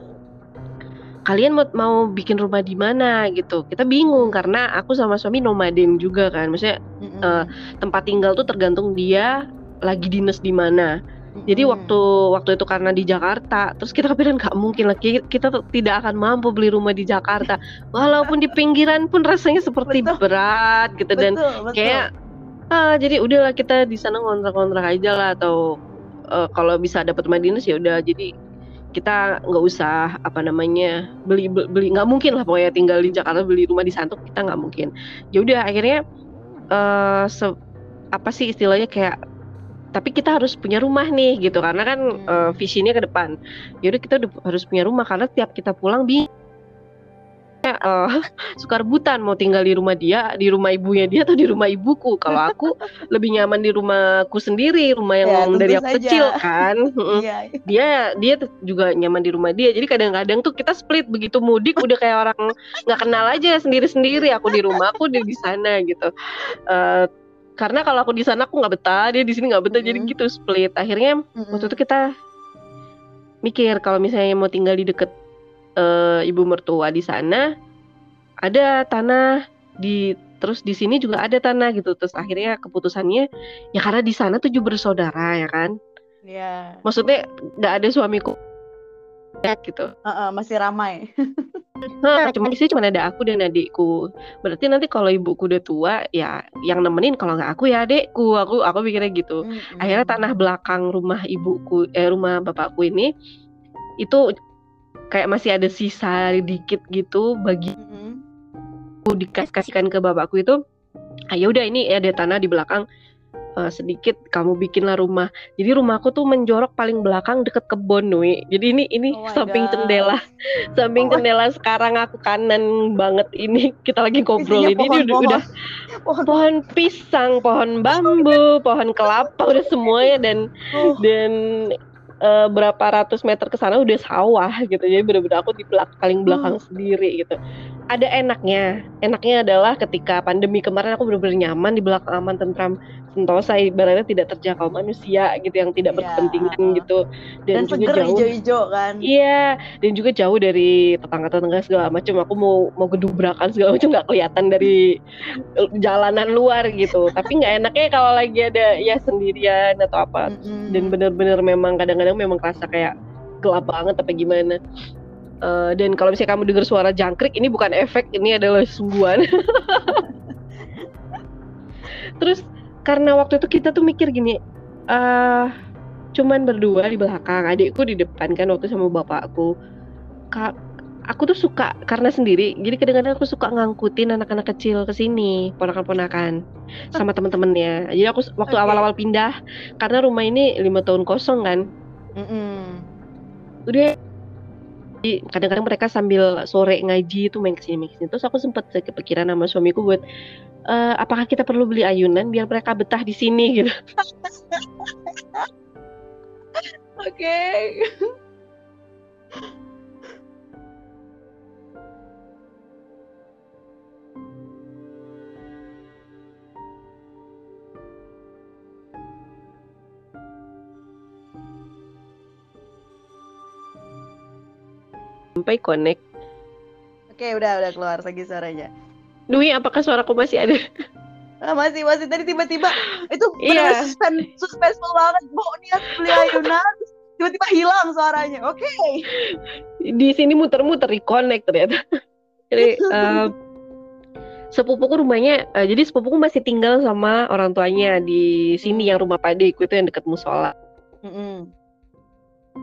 kalian mau, mau bikin rumah di mana gitu, kita bingung karena aku sama suami nomaden juga kan, maksudnya uh, tempat tinggal tuh tergantung dia lagi dinas di mana. Jadi hmm. waktu waktu itu karena di Jakarta, terus kita kepikiran gak mungkin lah kita, kita tidak akan mampu beli rumah di Jakarta, walaupun di pinggiran pun rasanya seperti betul. berat gitu betul, dan betul. kayak ah, jadi udahlah kita di sana ngontrak-ngontrak aja lah, atau uh, kalau bisa dapat rumah dinas ya udah, jadi kita nggak usah apa namanya beli beli nggak mungkin lah pokoknya tinggal di Jakarta beli rumah di Santuk, kita nggak mungkin. Ya udah akhirnya uh, se- apa sih istilahnya kayak, tapi kita harus punya rumah nih gitu, karena kan hmm. uh, visinya ke depan. Yaudah kita udah, harus punya rumah, karena tiap kita pulang bingung uh, suka rebutan mau tinggal di rumah dia, di rumah ibunya dia atau di rumah ibuku. Kalau aku lebih nyaman di rumahku sendiri, rumah yang ya, dari aku saja. Kecil kan. ya. Dia dia juga nyaman di rumah dia. Jadi kadang-kadang tuh kita split, begitu mudik udah kayak orang nggak kenal aja, sendiri-sendiri. Aku di rumah, aku dia di sana gitu. Uh, Karena kalau aku di sana aku nggak betah, dia di sini nggak betah, mm. jadi gitu split. Akhirnya mm-hmm. waktu itu kita mikir kalau misalnya mau tinggal di deket uh, ibu mertua di sana, ada tanah di, terus di sini juga ada tanah gitu. Terus akhirnya keputusannya ya karena di sana tujuh bersaudara ya kan. Iya. Yeah. Maksudnya nggak ada suamiku gitu. Uh-uh, masih ramai. Nah, cuma di sini cuma ada aku dan adikku. Berarti nanti kalau ibuku udah tua, ya yang nemenin kalau nggak aku ya adikku. Aku aku pikirnya gitu. Mm-hmm. Akhirnya tanah belakang rumah ibuku, eh rumah bapakku ini itu kayak masih ada sisa dikit gitu bagi mm-hmm. aku dikasihkan ke bapakku itu. Ayo udah ini ada tanah di belakang uh, sedikit, kamu bikinlah rumah. Jadi rumahku tuh menjorok paling belakang deket kebon Nui. Jadi ini ini oh samping God. Jendela, samping oh jendela God. Sekarang aku kanan banget ini kita lagi ngobrol ini, pohon, ini pohon. udah pohon. pohon pisang, pohon bambu, pohon kelapa udah semuanya dan oh. dan uh, berapa ratus meter ke sana udah sawah gitu. Jadi benar-benar aku di belakang, paling belakang oh. sendiri gitu. ada enaknya. Enaknya adalah ketika pandemi kemarin aku benar-benar nyaman di belakang aman, tentram, sentosa, ibaratnya tidak terjangkau manusia gitu, yang tidak berkepentingan yeah. gitu. Dan, dan juga seger, hijau-hijau kan. Iya, dan juga jauh dari tetangga-tetangga segala macam. Aku mau mau gedubrakan segala macam nggak kelihatan dari jalanan luar gitu. Tapi nggak enaknya kalau lagi ada ya sendirian atau apa. Mm-hmm. Dan benar-benar memang kadang-kadang memang kerasa kayak gelap banget apa gimana. Uh, dan kalau misalnya kamu dengar suara jangkrik, ini bukan efek, ini adalah sungguhan. Terus karena waktu itu kita tuh mikir gini, uh, cuman berdua di belakang, adikku di depan kan waktu sama bapakku. Ka- aku tuh suka karena sendiri, jadi kadang-kadang aku suka ngangkutin anak-anak kecil ke sini, ponakan-ponakan sama teman-temannya. Jadi aku waktu okay. awal-awal pindah, karena rumah ini lima tahun kosong kan. Udah. Jadi kadang-kadang mereka sambil sore ngaji itu main kesini main kesini. Terus aku sempat kepikiran sama suamiku buat e, apakah kita perlu beli ayunan biar mereka betah di sini gitu. Oke. Okay. Sampai connect. Oke, udah udah keluar lagi suaranya. Nui, apakah suaraku masih ada? Ah, masih masih tadi tiba-tiba itu benar yeah. suspense suspenseful banget. Mau niat beli ayunan, tiba-tiba hilang suaranya. Oke. Okay. Di sini muter-muter reconnect ternyata. Jadi uh, sepupuku rumahnya, uh, jadi sepupuku masih tinggal sama orang tuanya di sini yang rumah padeku itu yang dekat musola. Mm-hmm.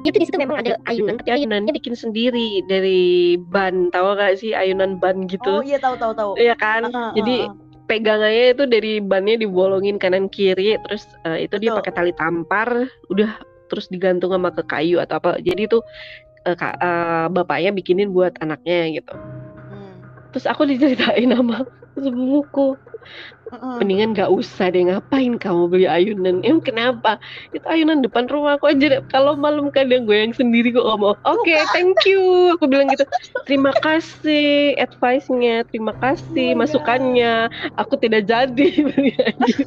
Itu di situ memang ada ayunan, tapi ayunannya bikin sendiri dari ban, tahu nggak sih ayunan ban gitu? Oh iya tahu tahu tahu. Iya kan, uh, uh, jadi uh, uh. pegangannya itu dari bannya dibolongin kanan kiri, terus uh, itu betul. Dia pakai tali tampar, udah terus digantung sama ke kayu atau apa. Jadi itu uh, uh, bapaknya bikinin buat anaknya gitu. Hmm. Terus aku diceritain sama sepupuku. Mendingan gak usah deh, ngapain kamu beli ayunan? Em kenapa? Itu ayunan depan rumah aku aja. Kalau malam kadang gue yang sendiri kok ngomong. Oke, okay, thank you. Aku bilang gitu. Terima kasih advice-nya, terima kasih masukannya. Aku tidak jadi beli ayunan.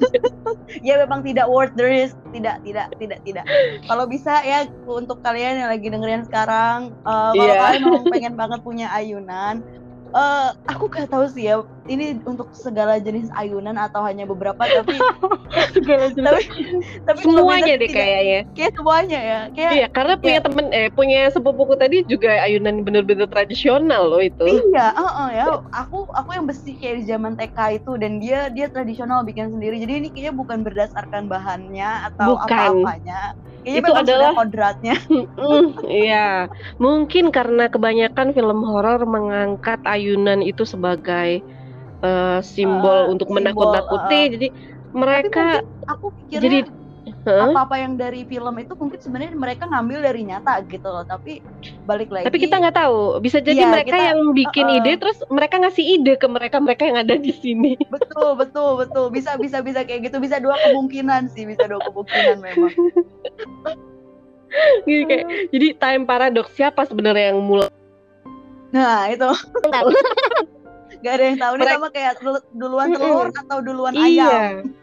Ya memang tidak worth the risk. Tidak, tidak, tidak, tidak. Kalau bisa ya untuk kalian yang lagi dengerin sekarang, uh, kalau yeah. kalian memang pengen banget punya ayunan. Uh, aku gak tahu sih ya, ini untuk segala jenis ayunan atau hanya beberapa, tapi segala jenis. Tapi semuanya deh kayaknya. Kayak semuanya ya. Kayak, iya, karena punya ya. temen, eh punya sepupuku tadi juga ayunan bener-bener tradisional loh itu. Iya, uh-uh, ya. Aku aku yang besi kayak di zaman T K itu, dan dia dia tradisional bikin sendiri. Jadi ini kayaknya bukan berdasarkan bahannya atau bukan. Apa-apanya. Kayaknya itu adalah kodratnya. Mm, iya, mungkin karena kebanyakan film horor mengangkat ayunan itu sebagai uh, simbol uh, untuk simbol, menakut-nakuti. Uh, jadi mereka aku pikirnya jadi huh? apa-apa yang dari film itu mungkin sebenarnya mereka ngambil dari nyata gitu loh, tapi balik lagi. Tapi kita nggak tahu. Bisa jadi ya, mereka kita, yang bikin uh, ide terus mereka ngasih ide ke mereka-mereka yang ada di sini. Betul, betul, betul. Bisa bisa bisa kayak gitu. Bisa dua kemungkinan sih, bisa dua kemungkinan memang. Gini, kayak, jadi time paradox siapa sebenarnya yang mulai? Nah itu gak ada yang tahu. Mereka... ini sama kayak duluan telur hmm. atau duluan iya. ayam.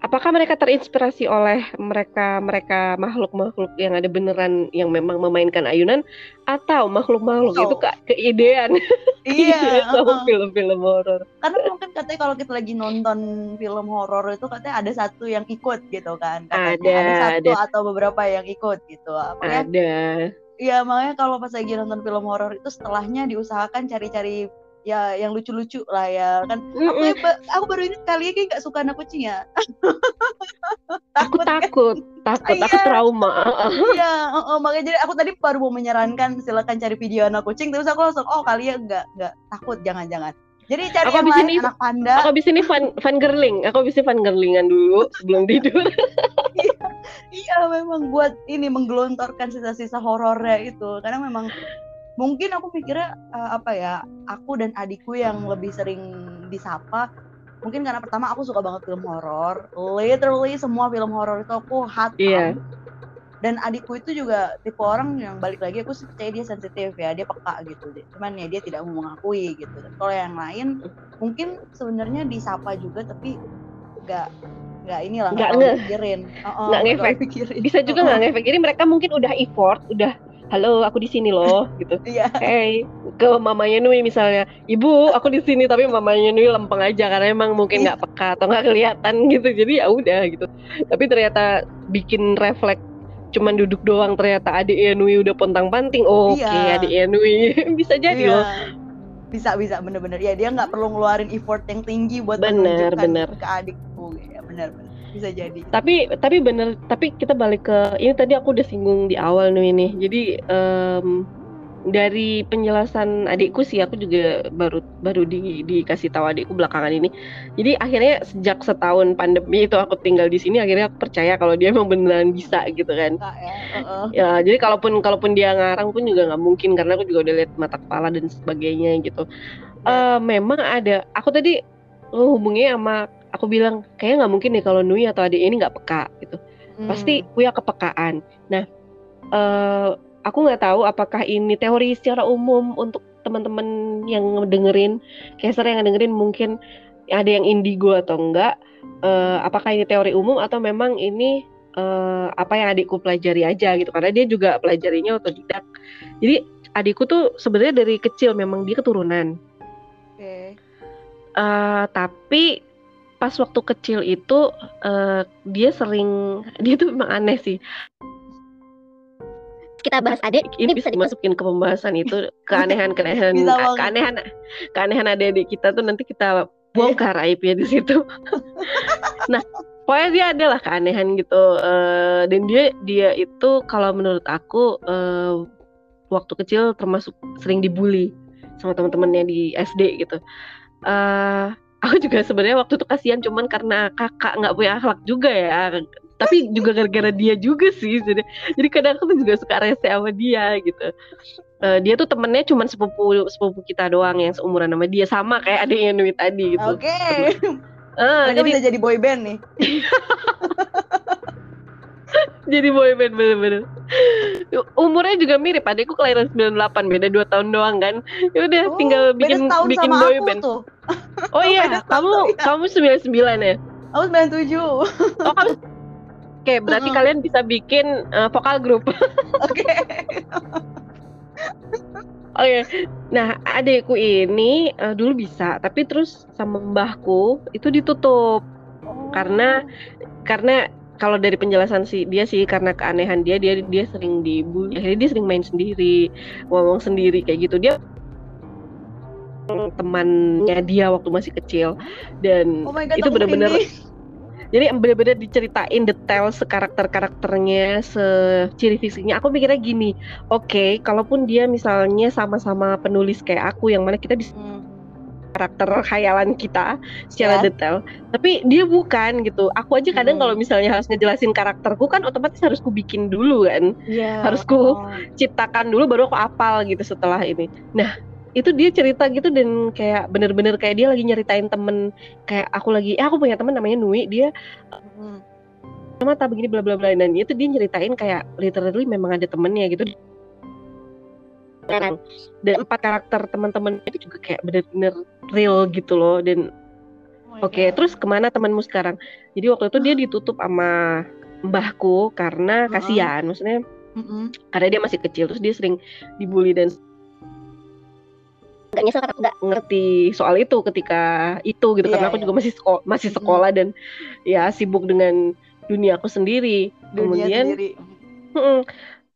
Apakah mereka terinspirasi oleh mereka mereka makhluk-makhluk yang ada beneran yang memang memainkan ayunan, atau makhluk-makhluk oh. itu ke keidean iya sama uh-huh. film-film horor? Karena mungkin katanya kalau kita lagi nonton film horor itu katanya ada satu yang ikut gitu kan, katanya ada, ada satu ada. Atau beberapa yang ikut gitu. Makanya, ada iya makanya kalau pas lagi nonton film horor itu setelahnya diusahakan cari-cari ya yang lucu-lucu lah ya kan. Aku, aku baru ini kali ini nggak suka anak kucing ya. Aku takut, takut, kan? takut, aku trauma. Iya, uh, uh, makanya jadi aku tadi baru mau menyarankan silakan cari video anak kucing, terus aku langsung oh kali ya nggak nggak takut, jangan-jangan. Jadi cari aku yang lain, ini, anak panda. Aku abis ini fun, fun girling, aku abis ini fun girlingan dulu sebelum tidur. Iya, iya memang buat ini menggelontorkan sisa-sisa horornya itu, karena memang mungkin aku pikirnya uh, apa ya, aku dan adikku yang lebih sering disapa mungkin karena pertama aku suka banget film horor, literally semua film horor itu aku hatam. Yeah. Dan adikku itu juga tipe orang yang, balik lagi aku percaya dia sensitif ya, dia peka gitu. Cuman ya dia tidak mau mengakui gitu. Kalau yang lain mungkin sebenarnya disapa juga tapi nggak nggak inilah nggak mikirin, nggak ngefek. Bisa juga nggak ngefek. Jadi mereka mungkin udah effort, udah halo aku di sini loh gitu. Yeah. Hey, ke mamanya Nui misalnya, ibu aku di sini, tapi mamanya Nui lempeng aja karena emang mungkin nggak yeah. peka atau nggak kelihatan gitu. Jadi ya udah gitu. Tapi ternyata bikin refleks. Cuman duduk doang, ternyata adiknya Nui udah pontang-panting. Oh, iya. Oke, okay, adiknya Nui bisa jadi iya. loh. Bisa bisa bener-bener. Ya dia nggak perlu ngeluarin effort yang tinggi buat bener, menunjukkan bener. ke adikku. Ya bener-bener bisa jadi. Tapi tapi bener. Tapi kita balik ke ini tadi aku udah singgung di awal Nui nih. Jadi um, dari penjelasan adikku sih, aku juga baru baru di, dikasih tahu adikku belakangan ini. Jadi akhirnya sejak setahun pandemi itu aku tinggal di sini, akhirnya aku percaya kalau dia emang beneran bisa gitu kan. Nah, ya, uh-uh. ya, jadi kalaupun kalaupun dia ngarang pun juga nggak mungkin karena aku juga udah lihat mata kepala dan sebagainya gitu. Uh, memang ada. Aku tadi uh, hubunginya sama aku bilang kayaknya nggak mungkin deh kalau Nui atau adik ini nggak peka gitu. Hmm. Pasti punya kepekaan. Nah. Uh, Aku nggak tahu apakah ini teori secara umum untuk teman-teman yang dengerin, caster yang dengerin mungkin ada yang indigo atau enggak. Uh, apakah ini teori umum atau memang ini uh, apa yang adikku pelajari aja gitu? Karena dia juga pelajarinya otodidak. Jadi adikku tuh sebenarnya dari kecil memang dia keturunan. Oke. Okay. Uh, tapi pas waktu kecil itu uh, dia sering dia tuh memang aneh sih. Kita bahas adik ini, ini bisa dimasukin ke pembahasan itu, keanehan keanehan keanehan keanehan adik kita tuh nanti kita bongkar aibnya di situ. Nah, pokoknya dia adalah keanehan gitu, uh, dan dia dia itu kalau menurut aku uh, waktu kecil termasuk sering dibully sama teman-temannya di S D gitu. Uh, aku juga sebenarnya waktu itu kasihan, cuman karena kakak nggak punya akhlak juga ya. Tapi juga gara-gara dia juga sih, jadi jadi kadang aku juga suka rese sama dia gitu. Uh, dia tuh temennya cuma sepupu sepupu kita doang yang seumuran sama dia, sama kayak adiknya Nui tadi gitu. Oke. Okay. Uh, jadi bisa jadi boyband nih. Jadi boyband bener-bener. Umurnya juga mirip, adikku kelahiran sembilan puluh delapan, beda dua tahun doang kan. Ya udah oh, tinggal bikin bikin boyband. Oh iya, kamu ya. Kamu sembilan puluh sembilan ya? Aku sembilan puluh tujuh. Oh kamu Oke, okay, berarti mm. kalian bisa bikin uh, vokal grup. Oke. Oke. Nah, adikku ini uh, dulu bisa, tapi terus sama mbahku itu ditutup. Oh. Karena karena kalau dari penjelasan si dia sih karena keanehan dia, dia dia sering dibully. Akhirnya dia sering main sendiri, ngomong sendiri kayak gitu. Dia temannya dia waktu masih kecil dan oh my God, itu benar-benar jadi benar-benar diceritain detail sekarakter-karakternya, seciri fisiknya. Aku mikirnya gini, oke, okay, kalaupun dia misalnya sama-sama penulis kayak aku, yang mana kita bisa hmm. karakter khayalan kita secara yeah. detail. Tapi dia bukan gitu. Aku aja kadang hmm. kalau misalnya harus ngejelasin karakterku kan, otomatis harus ku bikin dulu kan, yeah. harus ku oh. ciptakan dulu, baru aku apal gitu setelah ini. Nah. Itu dia cerita gitu dan kayak bener-bener kayak dia lagi nyeritain temen, kayak aku lagi eh aku punya temen namanya Nui, dia hmm. mata begini bla bla bla, dan itu dia nyeritain kayak literally memang ada temennya gitu. Dan empat karakter teman-temannya itu juga kayak bener-bener real gitu loh. Dan oh oke okay, terus kemana temanmu sekarang? Jadi waktu itu dia ditutup sama mbahku karena kasihan, maksudnya hmm. karena dia masih kecil, terus dia sering dibully dan nggak nyesel, nggak ngerti soal itu ketika itu gitu, yeah, karena aku yeah. juga masih sekolah, masih sekolah mm-hmm. dan ya sibuk dengan dunia aku sendiri. Dunia kemudian sendiri. Mm,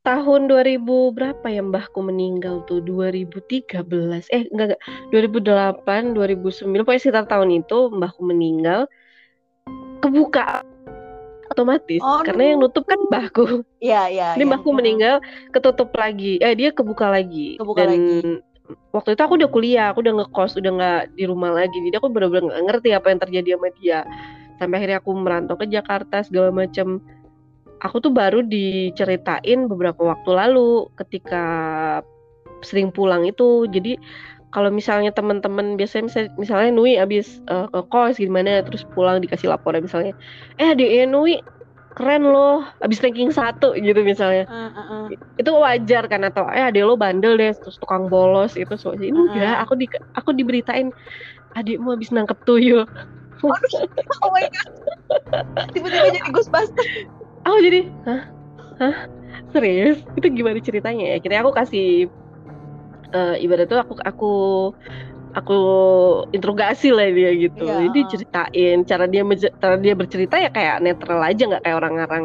tahun dua ribu berapa ya mbahku meninggal tuh, dua ribu tiga belas eh enggak, enggak dua ribu delapan dua ribu sembilan, pokoknya sekitar tahun itu mbahku meninggal, kebuka otomatis oh, karena no. yang nutup kan mbahku. Iya yeah, iya. Yeah, ini mbahku yeah. meninggal, ketutup lagi. Eh dia kebuka lagi. Kebuka dan, lagi. Waktu itu aku udah kuliah, aku udah ngekos, udah nggak di rumah lagi, jadi aku benar-benar nggak ngerti apa yang terjadi sama dia. Sampai akhirnya aku merantau ke Jakarta segala macam. Aku tuh baru diceritain beberapa waktu lalu ketika sering pulang itu. Jadi kalau misalnya teman-teman biasanya misalnya, misalnya Nui abis uh, ngekos gimana, terus pulang dikasih laporan misalnya, eh adiknya Nui keren loh, abis ranking satu gitu misalnya, uh, uh, uh. itu wajar kan, atau eh adek lo bandel deh, terus tukang bolos itu so, ini enggak, uh. aku di aku diberitain adikmu abis nangkep tuyul. Oh, oh my god, tiba-tiba jadi Ghostbuster. Aku jadi, hah, hah, serius? Itu gimana ceritanya? Akhirnya aku kasih uh, ibarat itu aku aku aku interogasi lah dia gitu, yeah. Jadi ceritain cara dia menje- cara dia bercerita ya kayak netral aja, nggak kayak orang-orang.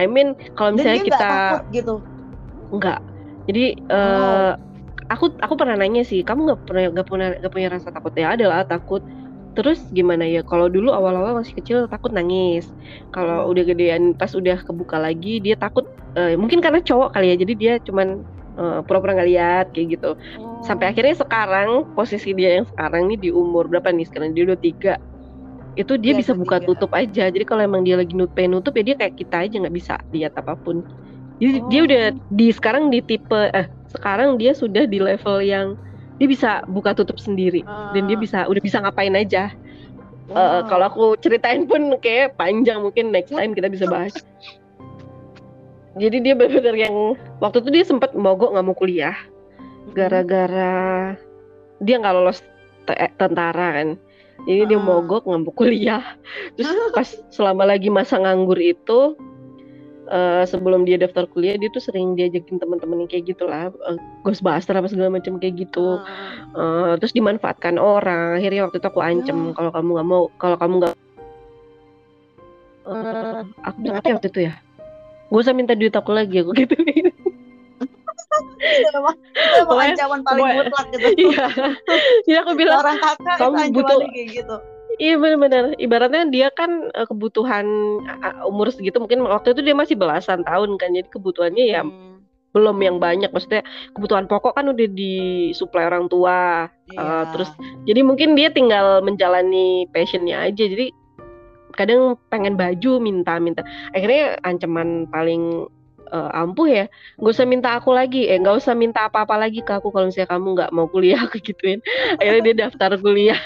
I mean kalau misalnya kita nggak takut gitu, nggak. Jadi uh, oh. aku aku pernah nanya sih, kamu nggak pernah nggak punya nggak punya rasa takut ya? Adalah takut. Terus gimana ya? Kalau dulu awal-awal masih kecil takut nangis. Kalau udah gedean pas udah kebuka lagi dia takut. Uh, mungkin karena cowok kali ya, jadi dia cuman Uh, pura-pura nggak lihat kayak gitu, oh. sampai akhirnya sekarang posisi dia yang sekarang nih di umur berapa nih sekarang, dia udah tiga, itu dia ya, bisa buka tiga. Tutup aja, jadi kalau emang dia lagi pengen nutup ya dia kayak kita aja nggak bisa lihat apapun, jadi oh. dia udah di sekarang di tipe eh sekarang dia sudah di level yang dia bisa buka tutup sendiri, uh. dan dia bisa udah bisa ngapain aja. oh. uh, kalau aku ceritain pun kayak panjang, mungkin next time kita bisa bahas. Jadi dia benar-benar yang waktu itu dia sempat mogok nggak mau kuliah, gara-gara dia nggak lolos te- tentara kan. Jadi uh. dia mogok nggak mau kuliah. Terus pas selama lagi masa nganggur itu, uh, sebelum dia daftar kuliah dia tuh sering diajakin teman-teman yang kayak gitulah, uh, ghostbuster apa segala macam kayak gitu. Uh. Uh, terus dimanfaatkan orang. Akhirnya waktu itu aku ancam, uh. kalau kamu nggak mau, kalau kamu nggak, uh, aku berarti waktu itu ya. Gue usah minta duit aku lagi, aku gitu. Itu emang, itu emang ancaman paling mutlak gitu. Iya, jadi aku bilang orang kakak itu ancaman kayak gitu. Iya benar-benar. Ibaratnya dia kan kebutuhan umur segitu, mungkin waktu itu dia masih belasan tahun kan, jadi kebutuhannya ya hmm. belum yang banyak. Maksudnya kebutuhan pokok kan udah disuplai orang tua. Yeah. Uh, terus, jadi mungkin dia tinggal menjalani passionnya aja. Jadi kadang pengen baju minta-minta, akhirnya ancaman paling uh, ampuh ya, nggak usah minta aku lagi, eh nggak usah minta apa-apa lagi ke aku kalau misalnya kamu nggak mau kuliah, aku gituin. Akhirnya dia daftar kuliah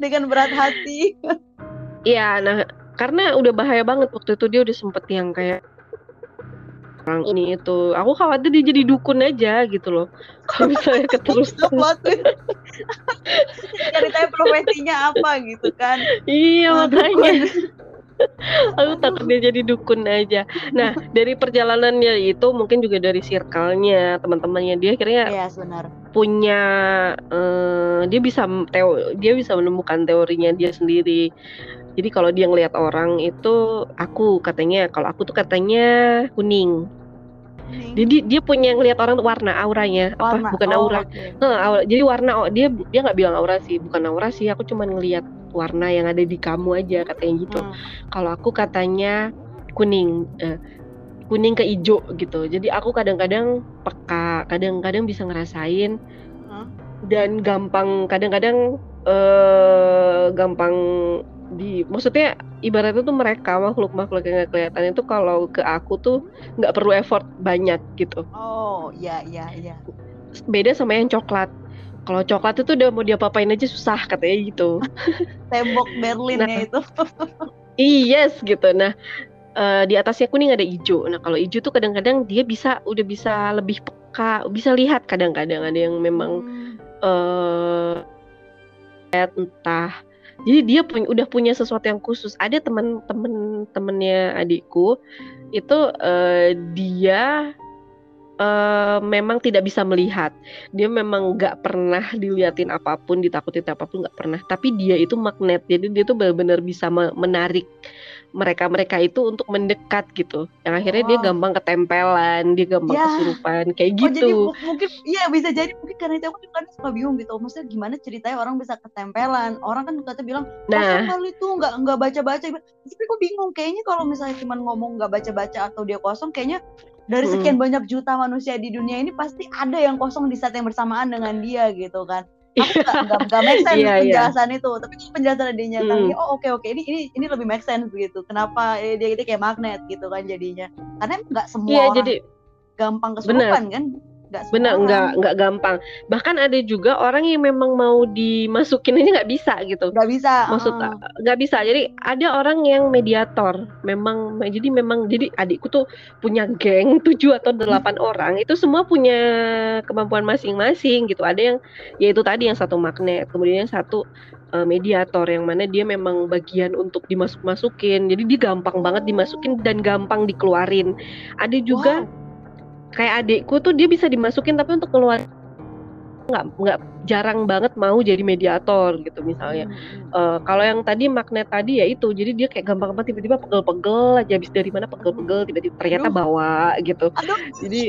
dengan berat hati. Iya, nah karena udah bahaya banget waktu itu, dia udah sempet yang kayak orang ini itu, aku khawatir dia jadi dukun aja gitu loh kalau misalnya keterusan. Ceritanya profesinya apa gitu kan. Iya nah, makanya aku takut dia jadi dukun aja. Nah dari perjalanannya itu mungkin juga dari circle-nya, teman-temannya dia akhirnya ya, punya uh, dia bisa teo- dia bisa menemukan teorinya dia sendiri. Jadi kalau dia ngelihat orang itu, aku katanya, kalau aku tuh katanya kuning. kuning. Jadi dia punya ngelihat orang tuh warna, auranya, warna. apa? Bukan oh, aura. Okay. Nah, aura. Jadi warna, oh, dia dia nggak bilang aura sih, bukan aura sih. Aku cuma ngelihat warna yang ada di kamu aja katanya gitu. Hmm. Kalau aku katanya kuning, eh, kuning ke hijau gitu. Jadi aku kadang-kadang peka, kadang-kadang bisa ngerasain hmm. dan gampang, kadang-kadang eh, gampang. Di, maksudnya ibaratnya tuh mereka makhluk-makhluk yang gak kelihatan itu kalau ke aku tuh gak perlu effort banyak gitu. Oh iya iya iya. Beda sama yang coklat. Kalau coklat itu udah mau diapapain aja susah katanya gitu. Tembok Berlin nah, ya itu. Yes gitu. Nah uh, di atasnya kuning ada hijau. Nah kalau hijau tuh kadang-kadang dia bisa udah bisa lebih peka, bisa lihat, kadang-kadang ada yang memang hmm. uh, entah. Jadi dia punya, udah punya sesuatu yang khusus. Ada teman-teman temennya adikku itu uh, dia uh, memang tidak bisa melihat. Dia memang nggak pernah diliatin apapun, ditakutin apapun nggak pernah. Tapi dia itu magnet. Jadi dia tuh benar-benar bisa menarik mereka-mereka itu untuk mendekat gitu. Yang akhirnya oh. dia gampang ketempelan, dia gampang ya. kesurupan kayak oh, gitu. Jadi m- mungkin iya bisa jadi mungkin karena itu aku juga suka bingung gitu. Maksudnya gimana ceritanya orang bisa ketempelan? Orang kan katanya bilang, "Nah, kali itu enggak enggak baca-baca." Tapi aku bingung kayaknya kalau misalnya cuma ngomong enggak baca-baca atau dia kosong, kayaknya dari sekian hmm. banyak juta manusia di dunia ini pasti ada yang kosong di saat yang bersamaan dengan dia gitu kan. Aku nggak nggak make sense yeah, penjelasan yeah. itu, tapi penjelasan adanya hmm. tadi, oh oke okay, oke okay. ini ini ini lebih make sense gitu. Kenapa eh, dia itu kayak magnet gitu kan jadinya? Karena nggak semua yeah, orang jadi, gampang kesurupan bener. kan? Gak benar, nggak nggak gampang. Bahkan ada juga orang yang memang mau dimasukin aja nggak bisa gitu. Nggak bisa. Maksud nggak uh. bisa. Jadi ada orang yang mediator. Memang jadi memang jadi adikku tuh punya geng tujuh atau delapan orang. Itu semua punya kemampuan masing-masing gitu. Ada yang yaitu tadi yang satu magnet, kemudian yang satu uh, mediator yang mana dia memang bagian untuk dimasuk-masukin. Jadi dia gampang banget dimasukin dan gampang dikeluarin. Ada juga wow. kayak adikku tuh dia bisa dimasukin tapi untuk keluar nggak nggak jarang banget mau jadi mediator gitu misalnya. Hmm. Uh, kalau yang tadi magnet tadi ya itu, jadi dia kayak gampang-gampang tiba-tiba pegel-pegel aja, habis dari mana pegel-pegel tiba-tiba ternyata Aduh. bawa gitu. Aduh. Jadi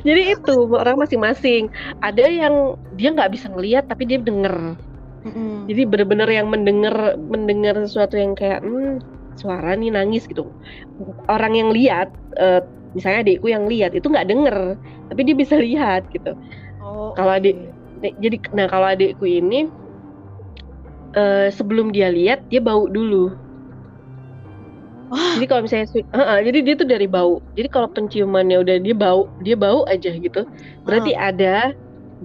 jadi itu orang masing-masing. Ada yang dia nggak bisa ngelihat tapi dia denger. Hmm. Jadi benar-benar yang mendengar mendengar sesuatu yang kayak hmm, suara nih nangis gitu. Orang yang lihat uh, misalnya adikku yang lihat itu nggak denger, tapi dia bisa lihat gitu. Oh, kalau adik, jadi, nah kalau adikku ini uh, sebelum dia lihat dia bau dulu. Oh. Jadi kalau misalnya, uh, uh, jadi dia tuh dari bau. Jadi kalau penciumannya udah dia bau, dia bau aja gitu. Berarti oh. ada,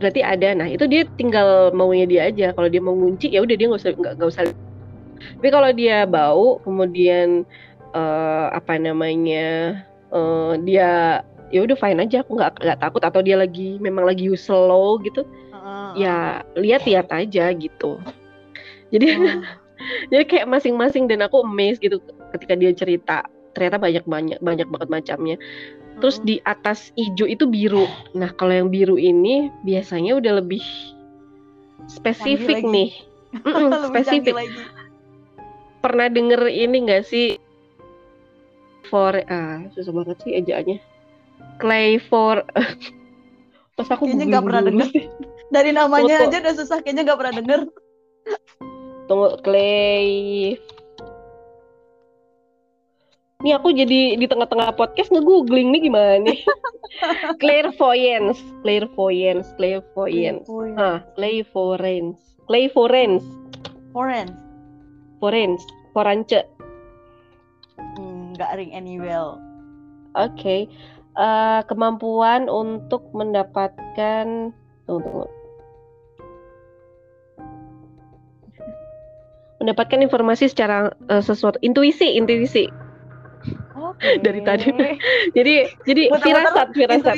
berarti ada. Nah itu dia tinggal maunya dia aja. Kalau dia mau ngunci ya udah dia nggak usah nggak usah. Tapi kalau dia bau, kemudian uh, apa namanya? Uh, dia ya udah fine aja, aku nggak nggak takut, atau dia lagi memang lagi slow gitu, uh, ya lihat-lihat aja gitu. Jadi uh. jadi kayak masing-masing, dan aku amazed gitu ketika dia cerita, ternyata banyak banyak banyak banget macamnya. Terus uh. di atas hijau itu biru. Nah kalau yang biru ini biasanya udah lebih spesifik nih, spesifik. Pernah denger ini nggak sih? For ah susah banget sih ejaannya clay for pas aku kayaknya nggak pernah denger dari namanya aja udah susah, kayaknya nggak pernah denger. Tunggu, clay ini aku jadi di tengah-tengah podcast nge-googling nih gimana nih. clairvoyance clairvoyance clairvoyance ah clairvoyance clairvoyance foreign foreign forance nggak ring any well. Oke, okay. uh, kemampuan untuk mendapatkan tunggu, tunggu. mendapatkan informasi secara uh, sesuatu intuisi intuisi okay. dari tadi. jadi jadi firasat firasat.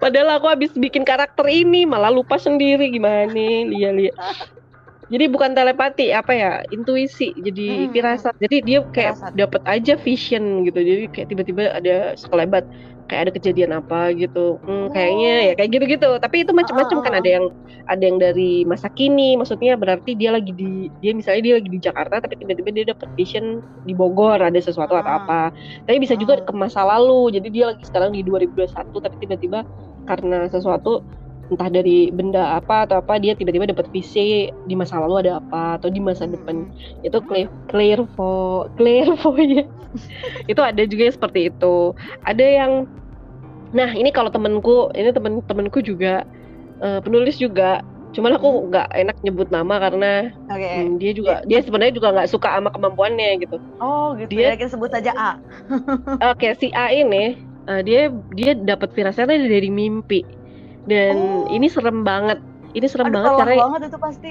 Padahal aku habis bikin karakter ini malah lupa sendiri gimana nih, lihat-lihat. Jadi bukan telepati, apa ya, intuisi, jadi hmm. firasat. Jadi dia kayak dapat aja vision gitu. Jadi kayak tiba-tiba ada sekelebat, kayak ada kejadian apa gitu. Hmm, kayaknya ya kayak gitu-gitu. Tapi itu macam-macam, kan ada yang ada yang dari masa kini. Maksudnya berarti dia lagi di dia misalnya dia lagi di Jakarta tapi tiba-tiba dia dapat vision di Bogor ada sesuatu atau apa. Tapi bisa juga ke masa lalu. Jadi dia lagi sekarang di dua ribu dua puluh satu tapi tiba-tiba karena sesuatu entah dari benda apa atau apa dia tiba-tiba dapat visi di masa lalu ada apa atau di masa depan. Itu clear clear for clear for ya. Itu ada juga yang seperti itu. Ada yang nah ini kalau temanku, ini teman-temanku juga uh, penulis juga. Cuman aku nggak enak nyebut nama karena okay. hmm, dia juga dia sebenarnya juga nggak suka sama kemampuannya gitu. Oh, gitu. Dia ya, sebut saja A. Oke, okay, si A ini uh, dia dia dapat firasatnya dari mimpi. Dan oh. ini serem banget, ini serem Aduh, banget karena banget itu pasti.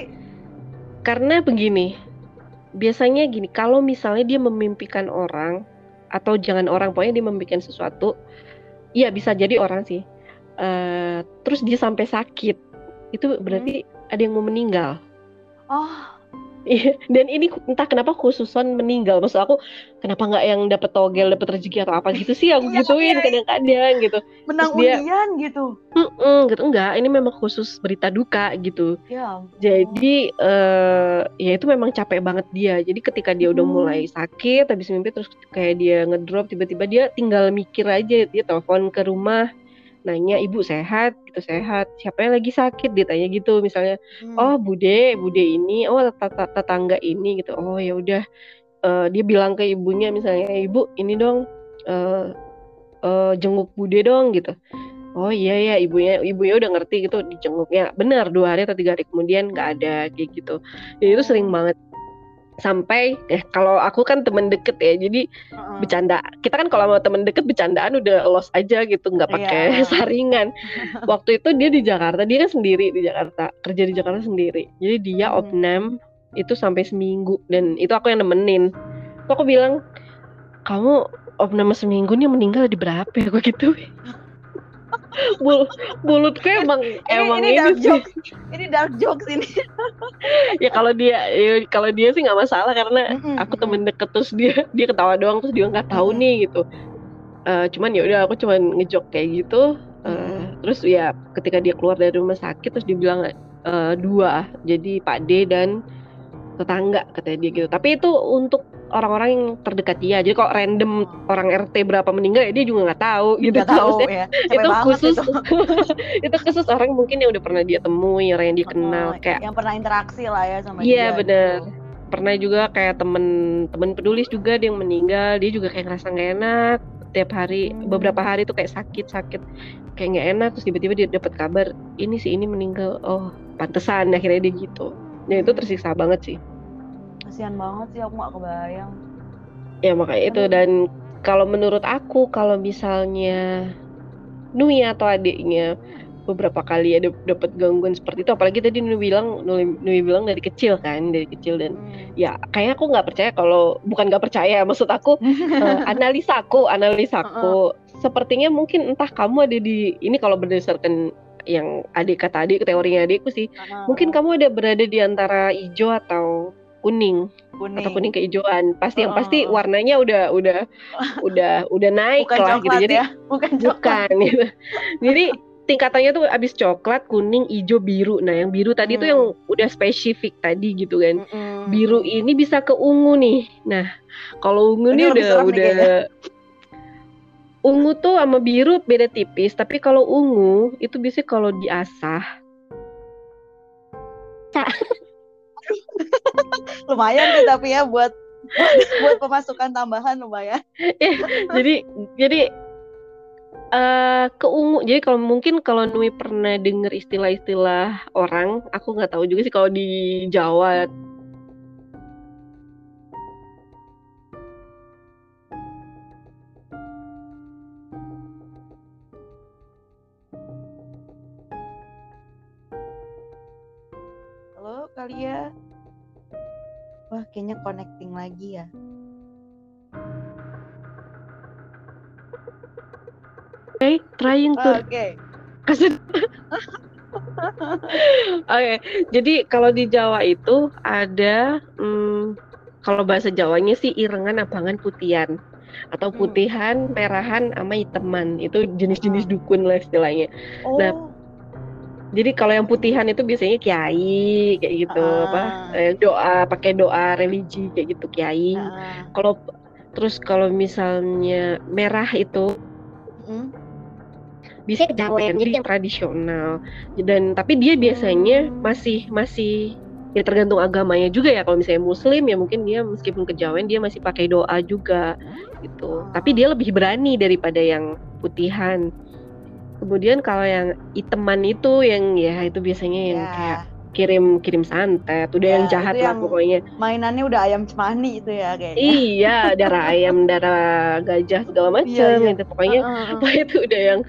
Karena begini, biasanya gini, kalau misalnya dia memimpikan orang atau jangan orang, pokoknya dia memimpikan sesuatu, iya bisa jadi orang sih. Uh, terus dia sampai sakit, itu berarti hmm. ada yang mau meninggal. Oh. Dan ini entah kenapa khususan meninggal, maksud aku kenapa nggak yang dapat togel, dapat rezeki atau apa gitu sih aku gituin kadang-kadang gitu. Menang dia, undian gitu. Gitu enggak, ini memang khusus berita duka gitu. Ya. Jadi uh, ya itu memang capek banget dia. Jadi ketika dia udah hmm. mulai sakit, habis mimpi terus kayak dia ngedrop, tiba-tiba dia tinggal mikir aja, dia telepon ke rumah. Nanya ibu sehat gitu, sehat siapa yang lagi sakit, ditanya gitu misalnya hmm. oh bude bude ini, oh tetangga ini gitu, oh ya udah uh, dia bilang ke ibunya misalnya, ibu ini dong uh, uh, jenguk bude dong gitu, oh iya ya ibunya ibunya udah ngerti gitu, dijenguknya benar dua hari atau tiga hari kemudian nggak ada kayak gitu. Jadi itu sering banget sampai eh, kalau aku kan temen deket ya, jadi uh-uh. bercanda. Kita kan kalau sama temen deket bercandaan udah los aja gitu, nggak pakai yeah. saringan. Waktu itu dia di Jakarta, dia kan sendiri di Jakarta, kerja di Jakarta sendiri. Jadi dia hmm. opnam itu sampai seminggu, dan itu aku yang nemenin. Terus aku bilang, kamu opnam seminggu nih meninggal di berapa? Aku gitu. Bul bulutku emang ini, emang ini, ini dark jokes ini dark jokes ini ya kalau dia ya, kalau dia sih nggak masalah karena mm-hmm. aku temen deket, terus dia dia ketawa doang, terus dia nggak tahu mm-hmm. nih gitu. Uh, cuman ya udah aku cuman ngejok kayak gitu. Uh, mm-hmm. Terus ya ketika dia keluar dari rumah sakit terus dibilang uh, dua, jadi Pak D dan tetangga katanya dia gitu. Tapi itu untuk orang-orang yang terdekat dia. Jadi kalau random orang R T berapa meninggal ya dia juga nggak tahu gitu. Nggak tahu ya. Itu khusus itu. Itu khusus orang mungkin yang udah pernah dia temui, orang yang dia kenal, oh, kayak yang pernah interaksi lah ya sama yeah, dia. Iya benar. Gitu. Pernah juga kayak temen-temen penulis juga dia yang meninggal, dia juga kayak ngerasa nggak enak tiap hari, hmm. beberapa hari tuh kayak sakit-sakit, kayak nggak enak. Terus tiba-tiba dia dapat kabar ini si ini meninggal. Oh pantesan akhirnya dia gitu. Ya itu tersiksa banget sih. Kasian banget sih, aku gak kebayang. Ya makanya itu. Dan kalau menurut aku, kalau misalnya Nui atau adiknya beberapa kali ada dapat gangguan seperti itu, apalagi tadi Nui bilang Nui, Nui bilang dari kecil kan, dari kecil dan hmm. ya kayaknya aku nggak percaya kalau bukan nggak percaya, maksud aku uh, analisaku, analisaku uh-uh. sepertinya mungkin entah kamu ada di ini kalau berdasarkan yang adik kata adik, teorinya adikku sih, uh-huh. mungkin kamu ada berada di antara hijau atau kuning, kuning. Atau kuning keijoan. Pasti uh-huh. yang pasti warnanya udah udah udah udah naik bukan lah gitu. Jadi ya? bukan bukan gitu. Jadi tingkatannya tuh abis coklat, kuning, hijau, biru. Nah, yang biru tadi hmm. tuh yang udah spesifik tadi gitu kan. Mm-mm. Biru ini bisa ke ungu nih. Nah, kalau ungu ini udah udah ungu tuh sama biru beda tipis, tapi kalau ungu itu bisa kalau diasah. Lumayan tuh tapi ya buat buat pemasukan tambahan lumayan. Ya, jadi jadi uh, ke ungu. Jadi kalau mungkin kalau Nui pernah dengar istilah-istilah orang, aku nggak tahu juga sih kalau di Jawa. Kali ya. Wah, kayaknya connecting lagi ya. Oke, okay, trying to. Oke. Okay. Kasih. Oke, jadi kalau di Jawa itu ada hmm, kalau bahasa Jawanya sih irengan, abangan, putian. Atau putihan, merahan, sama hiteman. Itu jenis-jenis dukun lah istilahnya. Oh. Nah, jadi kalau yang putihan itu biasanya kiai kayak gitu, ah. apa doa, pakai doa religi kayak gitu kiai. Ah. Kalau terus kalau misalnya merah itu hmm. bisa kejawen, jadi yang tradisional. Dan tapi dia biasanya masih masih ya tergantung agamanya juga ya. Kalau misalnya Muslim ya mungkin dia meskipun kejawen dia masih pakai doa juga gitu. Ah. Tapi dia lebih berani daripada yang putihan. Kemudian kalau yang iteman itu yang ya itu biasanya yang yeah. kayak kirim-kirim santet, udah yeah, yang jahat lah yang pokoknya. Mainannya udah ayam cemani itu ya kayaknya. Iya, darah ayam, darah gajah segala macam yeah, yeah. gitu. Pokoknya uh-uh. apa itu udah yang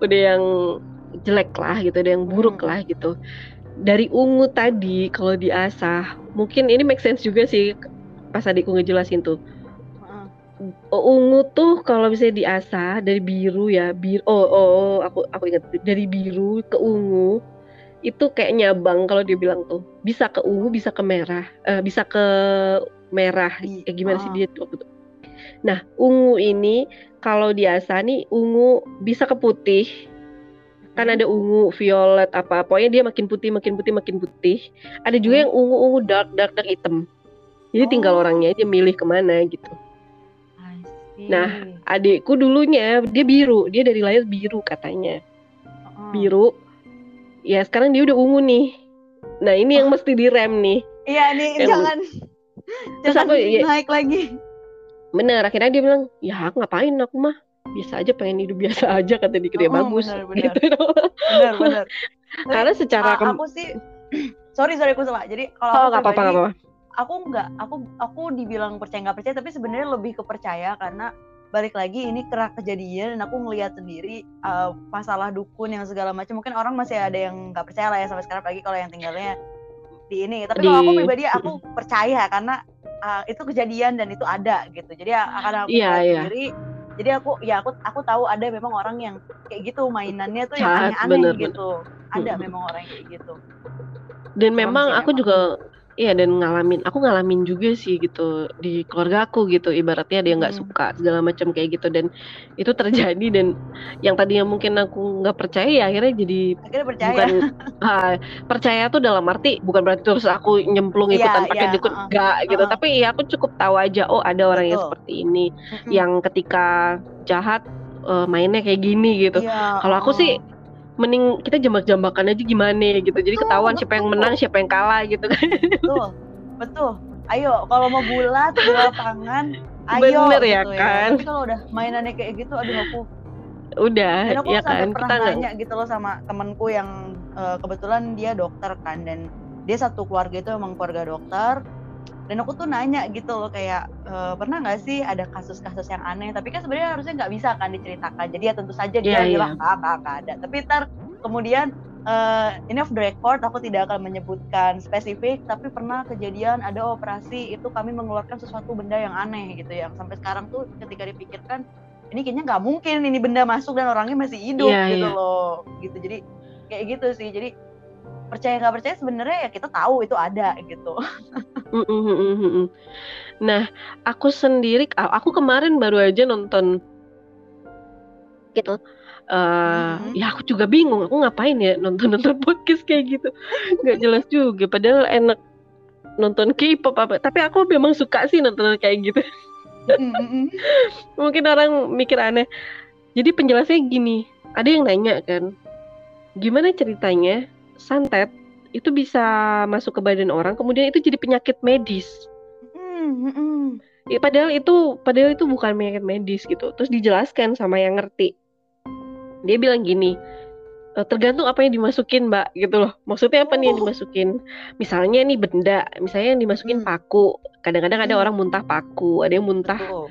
udah yang jelek lah gitu, udah yang buruk hmm. lah gitu. Dari ungu tadi kalau diasah, mungkin ini make sense juga sih pas adikku ngejelasin tuh. Ungu tuh kalau misalnya diasah dari biru ya biru oh oh, oh aku aku ingat dari biru ke ungu itu kayak nyabang kalau dia bilang tuh bisa ke ungu bisa ke merah uh, bisa ke merah eh, gimana sih dia tuh waktu itu. Nah ungu ini kalau diasah nih ungu bisa ke putih kan, ada ungu violet apa pokoknya dia makin putih makin putih makin putih. Ada juga yang ungu ungu dark dark dark hitam, jadi oh. tinggal orangnya aja milih kemana gitu. Nah, adikku dulunya dia biru, dia dari lahir biru katanya. Oh. Biru. Ya, sekarang dia udah ungu nih. Nah, ini oh. yang mesti direm nih. Iya, nih yang... jangan terus jangan aku, naik ya, lagi. Bener, akhirnya dia bilang, "Ya, ngapain aku mah? Biasa aja, pengen hidup biasa aja," kata dia. Dia oh, bagus. Bener-bener. Gitu. Bener, bener. Karena secara uh, aku sih sorry, sorry aku salah. Jadi kalau oh, aku enggak apa-apa, enggak apa-apa. aku nggak aku aku dibilang percaya nggak percaya, tapi sebenarnya lebih kepercaya karena balik lagi ini kerah kejadian dan aku ngelihat sendiri uh, masalah dukun yang segala macam. Mungkin orang masih ada yang nggak percaya lah ya sampai sekarang, apalagi kalau yang tinggalnya di ini. Tapi di... kalau aku pribadi aku percaya karena uh, itu kejadian dan itu ada gitu. Jadi akan aku yeah, yeah. sendiri. Jadi aku ya aku aku tahu ada memang orang yang kayak gitu mainannya tuh yang aneh-aneh gitu. Ada hmm. memang orang yang kayak gitu. Dan memang aku memang. juga iya dan ngalamin, aku ngalamin juga sih gitu di keluarga aku gitu, ibaratnya ada yang nggak hmm. suka segala macam kayak gitu dan itu terjadi. Dan yang tadinya mungkin aku nggak percaya akhirnya jadi akhirnya percaya. Bukan uh, percaya tuh dalam arti bukan berarti terus aku nyemplung ikutan yeah, pakai yeah, dukun uh, enggak uh, gitu uh, tapi ya aku cukup tahu aja oh ada orang betul. yang seperti ini uh-huh. yang ketika jahat uh, mainnya kayak gini gitu. Yeah, kalau aku uh. sih mending kita jambak-jambakan aja gimana gitu. Jadi betul, ketahuan betul. siapa yang menang, siapa yang kalah gitu kan. Betul. Betul. Ayo kalau mau bulat, bulat tangan, ayo. Bener gitu ya kan. Ya. Tapi kalau udah mainannya kayak gitu aduh aku udah aku ya kan. Aku pernah kita nanya gak... gitu loh sama temanku yang uh, kebetulan dia dokter kan, dan dia satu keluarga itu emang keluarga dokter. Dan aku tuh nanya gitu loh kayak e, pernah nggak sih ada kasus-kasus yang aneh, tapi kan sebenarnya harusnya nggak bisa kan diceritakan. Jadi ya tentu saja dia yeah, bilang yeah. nggak nggak ada. Tapi ntar kemudian uh, ini off the record aku tidak akan menyebutkan spesifik, tapi pernah kejadian ada operasi itu kami mengeluarkan sesuatu benda yang aneh gitu, yang sampai sekarang tuh ketika dipikirkan ini kayaknya nggak mungkin ini benda masuk dan orangnya masih hidup yeah, gitu yeah. loh gitu. Jadi kayak gitu sih. Jadi percaya nggak percaya sebenarnya ya kita tahu itu ada gitu. Nah aku sendiri aku kemarin baru aja nonton gitu. Uh, mm-hmm. Ya aku juga bingung aku ngapain ya nonton-nonton podcast kayak gitu. Nggak jelas juga. Padahal enak nonton K-pop apa. Tapi aku memang suka sih nonton kayak gitu. Mm-hmm. Mungkin orang mikir aneh. Jadi penjelasannya gini. Ada yang nanya kan, gimana ceritanya santet itu bisa masuk ke badan orang kemudian itu jadi penyakit medis. Mm, mm. Ya, padahal itu padahal itu bukan penyakit medis gitu. Terus dijelaskan sama yang ngerti. Dia bilang gini, e, tergantung apa yang dimasukin, Mbak, gitu loh. Maksudnya apa oh. nih yang dimasukin? Misalnya nih benda, misalnya yang dimasukin mm. paku. Kadang-kadang mm. ada orang muntah paku, ada yang muntah oh.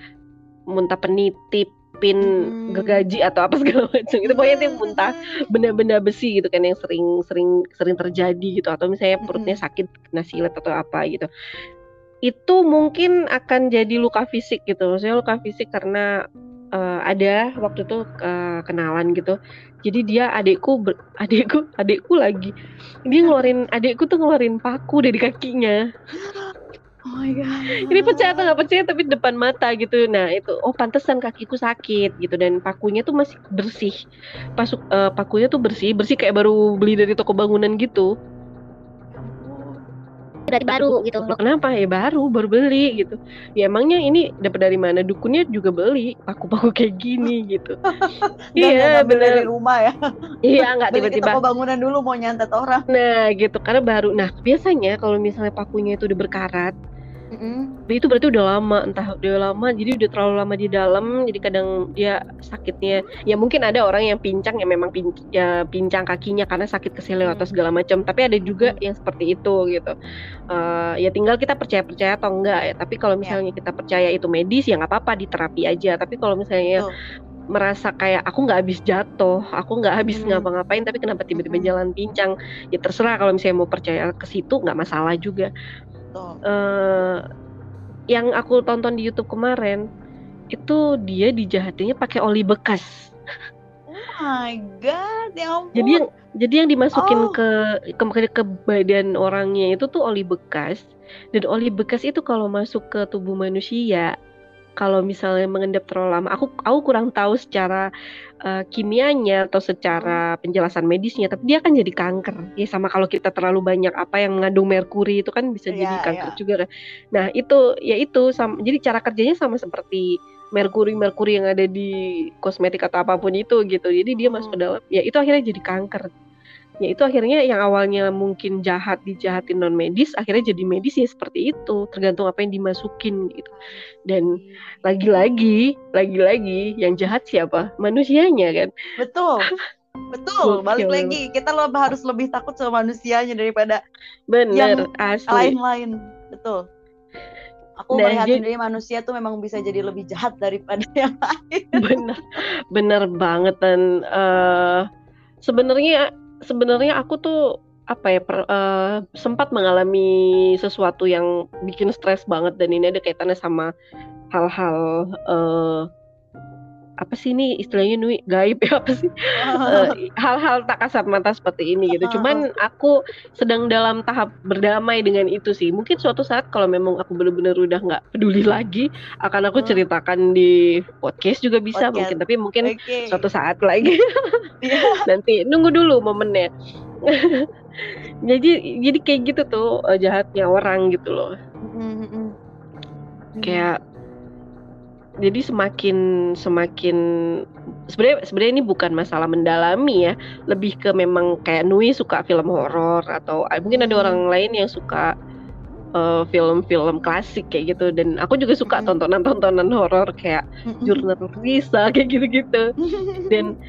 muntah penitip. Pin hmm. gergaji atau apa segala macam itu pokoknya dia muntah benda-benda besi gitu kan yang sering-sering sering terjadi gitu, atau misalnya perutnya sakit kena silet atau apa gitu, itu mungkin akan jadi luka fisik gitu, maksudnya luka fisik karena uh, ada waktu itu uh, kenalan gitu, jadi dia adikku ber- adikku adikku lagi dia ngeluarin adikku tuh ngeluarin paku dari kakinya. Oh my god. Ini percaya atau nggak percaya tapi depan mata gitu. Nah itu oh pantesan kakiku sakit gitu, dan pakunya tuh masih bersih. Pasuk uh, pakunya tuh bersih bersih kayak baru beli dari toko bangunan gitu. Dari baru gitu. Kenapa ya baru baru beli gitu? Ya emangnya ini dapat dari mana? Dukunnya juga beli paku-paku kayak gini gitu. Iya benar. Dari rumah ya. Iya nggak tiba-tiba. Beli toko bangunan dulu mau nyantet orang. Nah gitu karena baru. Nah biasanya kalau misalnya pakunya itu udah berkarat. Mm-hmm. Itu berarti udah lama, entah udah lama, jadi udah terlalu lama di dalam, jadi kadang dia sakitnya, ya mungkin ada orang yang pincang, ya memang pin, ya pincang kakinya karena sakit keseleo atau segala macam, tapi ada juga yang seperti itu gitu. Uh, ya tinggal kita percaya-percaya atau enggak ya, tapi kalau misalnya kita percaya itu medis ya nggak apa-apa, diterapi aja, tapi kalau misalnya oh. merasa kayak aku nggak habis jatuh, aku nggak habis hmm. ngapa-ngapain, tapi kenapa tiba-tiba hmm. jalan pincang? Ya terserah kalau misalnya mau percaya ke situ nggak masalah juga. Oh. Uh, yang aku tonton di YouTube kemarin itu dia dijahatinya pakai oli bekas. Oh my god, ya ampun. Jadi yang jadi yang dimasukin oh. ke, ke ke badan orangnya itu tuh oli bekas, dan oli bekas itu kalau masuk ke tubuh manusia kalau misalnya mengendap terlalu lama, aku aku kurang tahu secara uh, kimianya atau secara penjelasan medisnya, tapi dia kan jadi kanker. Ya sama kalau kita terlalu banyak apa yang mengandung merkuri itu kan bisa yeah, jadi kanker yeah. juga kan. Nah, itu ya itu sama, jadi cara kerjanya sama seperti merkuri-merkuri yang ada di kosmetik atau apapun itu gitu. Jadi dia hmm. masuk ke dalam, ya itu akhirnya jadi kanker. Ya itu akhirnya yang awalnya mungkin jahat dijahatin non medis akhirnya jadi medis ya seperti itu, tergantung apa yang dimasukin gitu. Dan lagi-lagi lagi-lagi yang jahat siapa? Manusianya kan. Betul. Betul, balik Betul. lagi kita lo harus lebih takut sama manusianya daripada bener, yang asli. lain-lain. betul. Aku dan melihat sendiri manusia tuh memang bisa jadi lebih jahat daripada yang lain. Bener, bener banget. Dan uh, sebenarnya sebenarnya aku tuh apa ya per, uh, sempat mengalami sesuatu yang bikin stres banget, dan ini ada kaitannya sama hal-hal uh, apa sih ini istilahnya Nui, gaib ya apa sih uh, hal-hal tak kasat mata seperti ini gitu. Cuman aku sedang dalam tahap berdamai dengan itu sih. Mungkin suatu saat kalau memang aku benar-benar udah nggak peduli lagi, akan aku ceritakan di podcast juga bisa podcast. mungkin. Tapi mungkin okay. suatu saat lagi. Nanti nunggu dulu momennya. jadi jadi kayak gitu tuh jahatnya orang gitu loh. Mm-hmm. Kayak jadi semakin semakin sebenarnya sebenarnya ini bukan masalah mendalami ya, lebih ke memang kayak Nui suka film horor atau mungkin ada orang lain yang suka uh, film-film klasik kayak gitu, dan aku juga suka tontonan-tontonan horor kayak jurnal kisah kayak gitu-gitu. Dan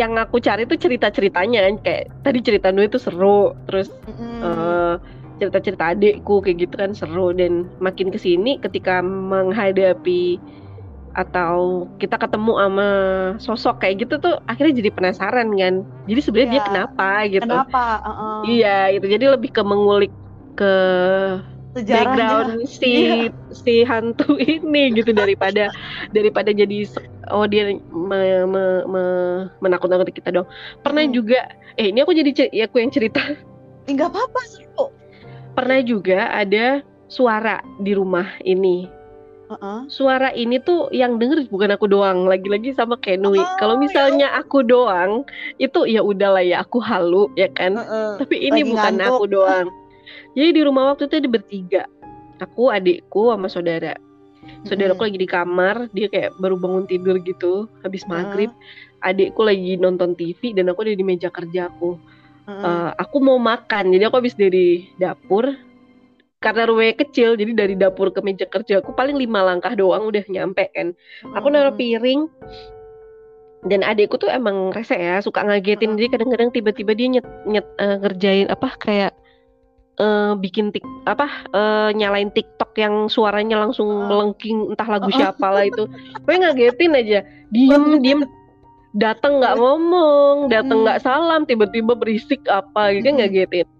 yang aku cari tuh cerita-ceritanya, kayak tadi cerita Nui itu seru, terus uh, cerita-cerita adikku kayak gitu kan seru. Dan makin kesini ketika menghadapi atau kita ketemu sama sosok kayak gitu tuh akhirnya jadi penasaran kan, jadi sebenarnya yeah. dia kenapa gitu kenapa uh-uh. iya gitu. Jadi lebih ke mengulik ke background si yeah. si hantu ini gitu daripada daripada jadi oh dia me, me, me, menakut-nakuti kita dong. Pernah hmm. juga eh ini aku jadi aku yang cerita nggak apa-apa seru. Pernah juga ada suara di rumah ini. Uh-uh. Suara ini tuh yang denger bukan aku doang, lagi-lagi sama kayak Nui. Uh-uh, kalau misalnya uh-uh. aku doang, itu ya udahlah ya aku halu ya kan. Uh-uh. Tapi ini lagi bukan ngantuk. Aku doang. Jadi di rumah waktu itu ada bertiga. Aku, adikku, sama saudara. Saudaraku uh-huh. lagi di kamar, dia kayak baru bangun tidur gitu, habis maghrib. Uh-huh. Adikku lagi nonton T V dan aku ada di meja kerjaku. Uh, aku mau makan, jadi aku habis dari dapur. Karena rumahnya kecil, jadi dari dapur ke meja kerja aku paling lima langkah doang udah nyampe kan. Aku naruh piring. Dan adikku tuh emang rese ya, suka ngagetin. Jadi kadang-kadang tiba-tiba dia nyet, nyet, uh, ngerjain apa kayak uh, bikin tik, apa uh, nyalain TikTok yang suaranya langsung melengking, entah lagu siapa lah itu. Pokoknya ngagetin aja, diem diem. Datang nggak ngomong, datang nggak hmm. salam, tiba-tiba berisik apa gitu, nggak hmm. gitu.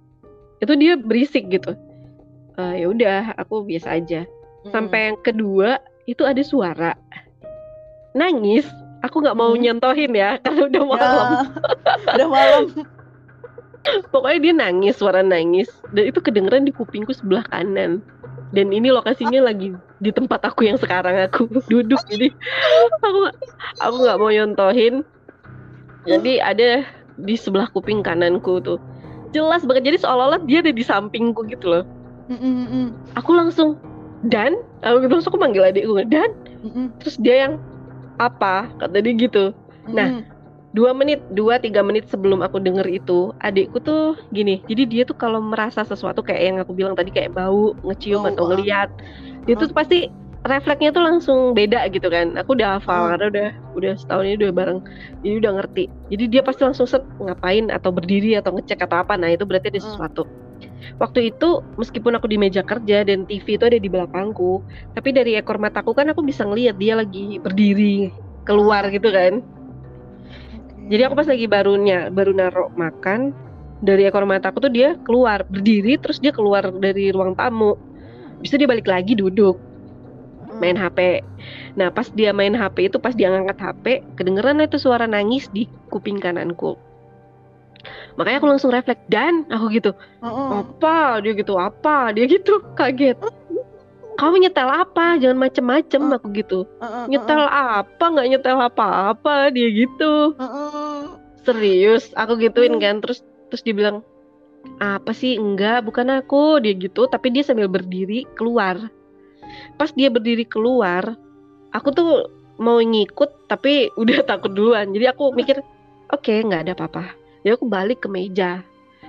Itu dia berisik gitu. Uh, ya udah, aku biasa aja. Hmm. Sampai yang kedua itu ada suara nangis. Aku nggak mau hmm. nyentuhin ya, karena udah malam. Ya, udah malam. Pokoknya dia nangis, suara nangis. Dan itu kedengeran di kupingku sebelah kanan. Dan ini lokasinya lagi di tempat aku yang sekarang aku duduk, jadi aku aku nggak mau nyontohin. Jadi ada di sebelah kuping kananku tuh jelas banget, jadi seolah-olah dia ada di sampingku gitu loh. Mm-mm. Aku langsung dan aku langsung aku manggil adikku dan Mm-mm. terus dia yang apa kata dia gitu. Mm-mm. Nah dua menit dua tiga menit sebelum aku denger itu adikku tuh gini, jadi dia tuh kalau merasa sesuatu kayak yang aku bilang tadi kayak bau, ngecium oh, atau wow. ngelihat dia tuh pasti refleksnya tuh langsung beda gitu kan. Aku udah hafal karena udah udah setahun ini udah bareng, jadi udah ngerti. Jadi dia pasti langsung set ngapain atau berdiri atau ngecek atau apa. Nah itu berarti ada sesuatu. Waktu itu meskipun aku di meja kerja dan T V itu ada di belakangku, tapi dari ekor mataku kan aku bisa ngelihat dia lagi berdiri keluar gitu kan. Jadi aku pas lagi barunya baru narok makan, dari ekor mataku tuh dia keluar berdiri, terus dia keluar dari ruang tamu. Habis itu dia balik lagi duduk main H P. Nah pas dia main H P itu, pas dia ngangkat H P, kedengeran itu suara nangis di kuping kananku. Makanya aku langsung refleks dan aku gitu oh, oh. apa dia gitu apa dia gitu kaget. Kamu nyetel apa? Jangan macem-macem oh. aku gitu. Uh, uh, nyetel uh, apa? Nggak nyetel apa-apa dia gitu. Uh, uh. Serius aku gituin uh. kan. Terus terus dibilang apa sih, enggak bukan aku dia gitu, tapi dia sambil berdiri keluar. Pas dia berdiri keluar aku tuh mau ngikut tapi udah takut duluan, jadi aku mikir oke okay, nggak ada apa-apa. Jadi aku balik ke meja,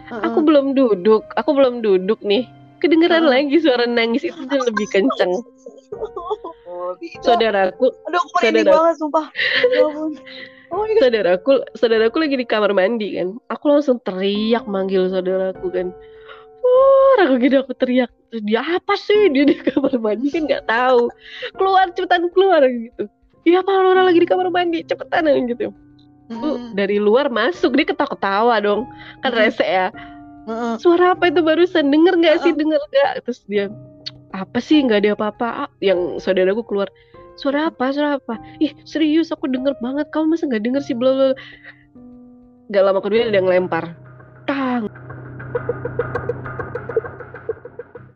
uh-uh. aku belum duduk aku belum duduk nih kedengeran uh-uh. lagi suara nangis itu lebih kenceng. Saudaraku aduh aku merinding banget sumpah. Oh saudaraku, saudaraku lagi di kamar mandi kan. Aku langsung teriak manggil saudaraku kan. Wah, aku gede, aku teriak. terus dia apa sih dia di kamar mandi kan nggak tahu, keluar cepetan keluar gitu, iya apa orang lagi di kamar mandi cepetan gitu. Hmm. Dari luar masuk dia ketawa-ketawa dong kan, hmm. rese ya. Hmm. Suara apa itu barusan, denger nggak hmm. sih, denger nggak? Terus dia apa sih, nggak ada apa-apa. Yang saudaraku keluar, suara apa suara apa, ih serius aku denger banget, kamu masa nggak denger sih, blablabla. Gak lama kemudian ada yang lempar tang.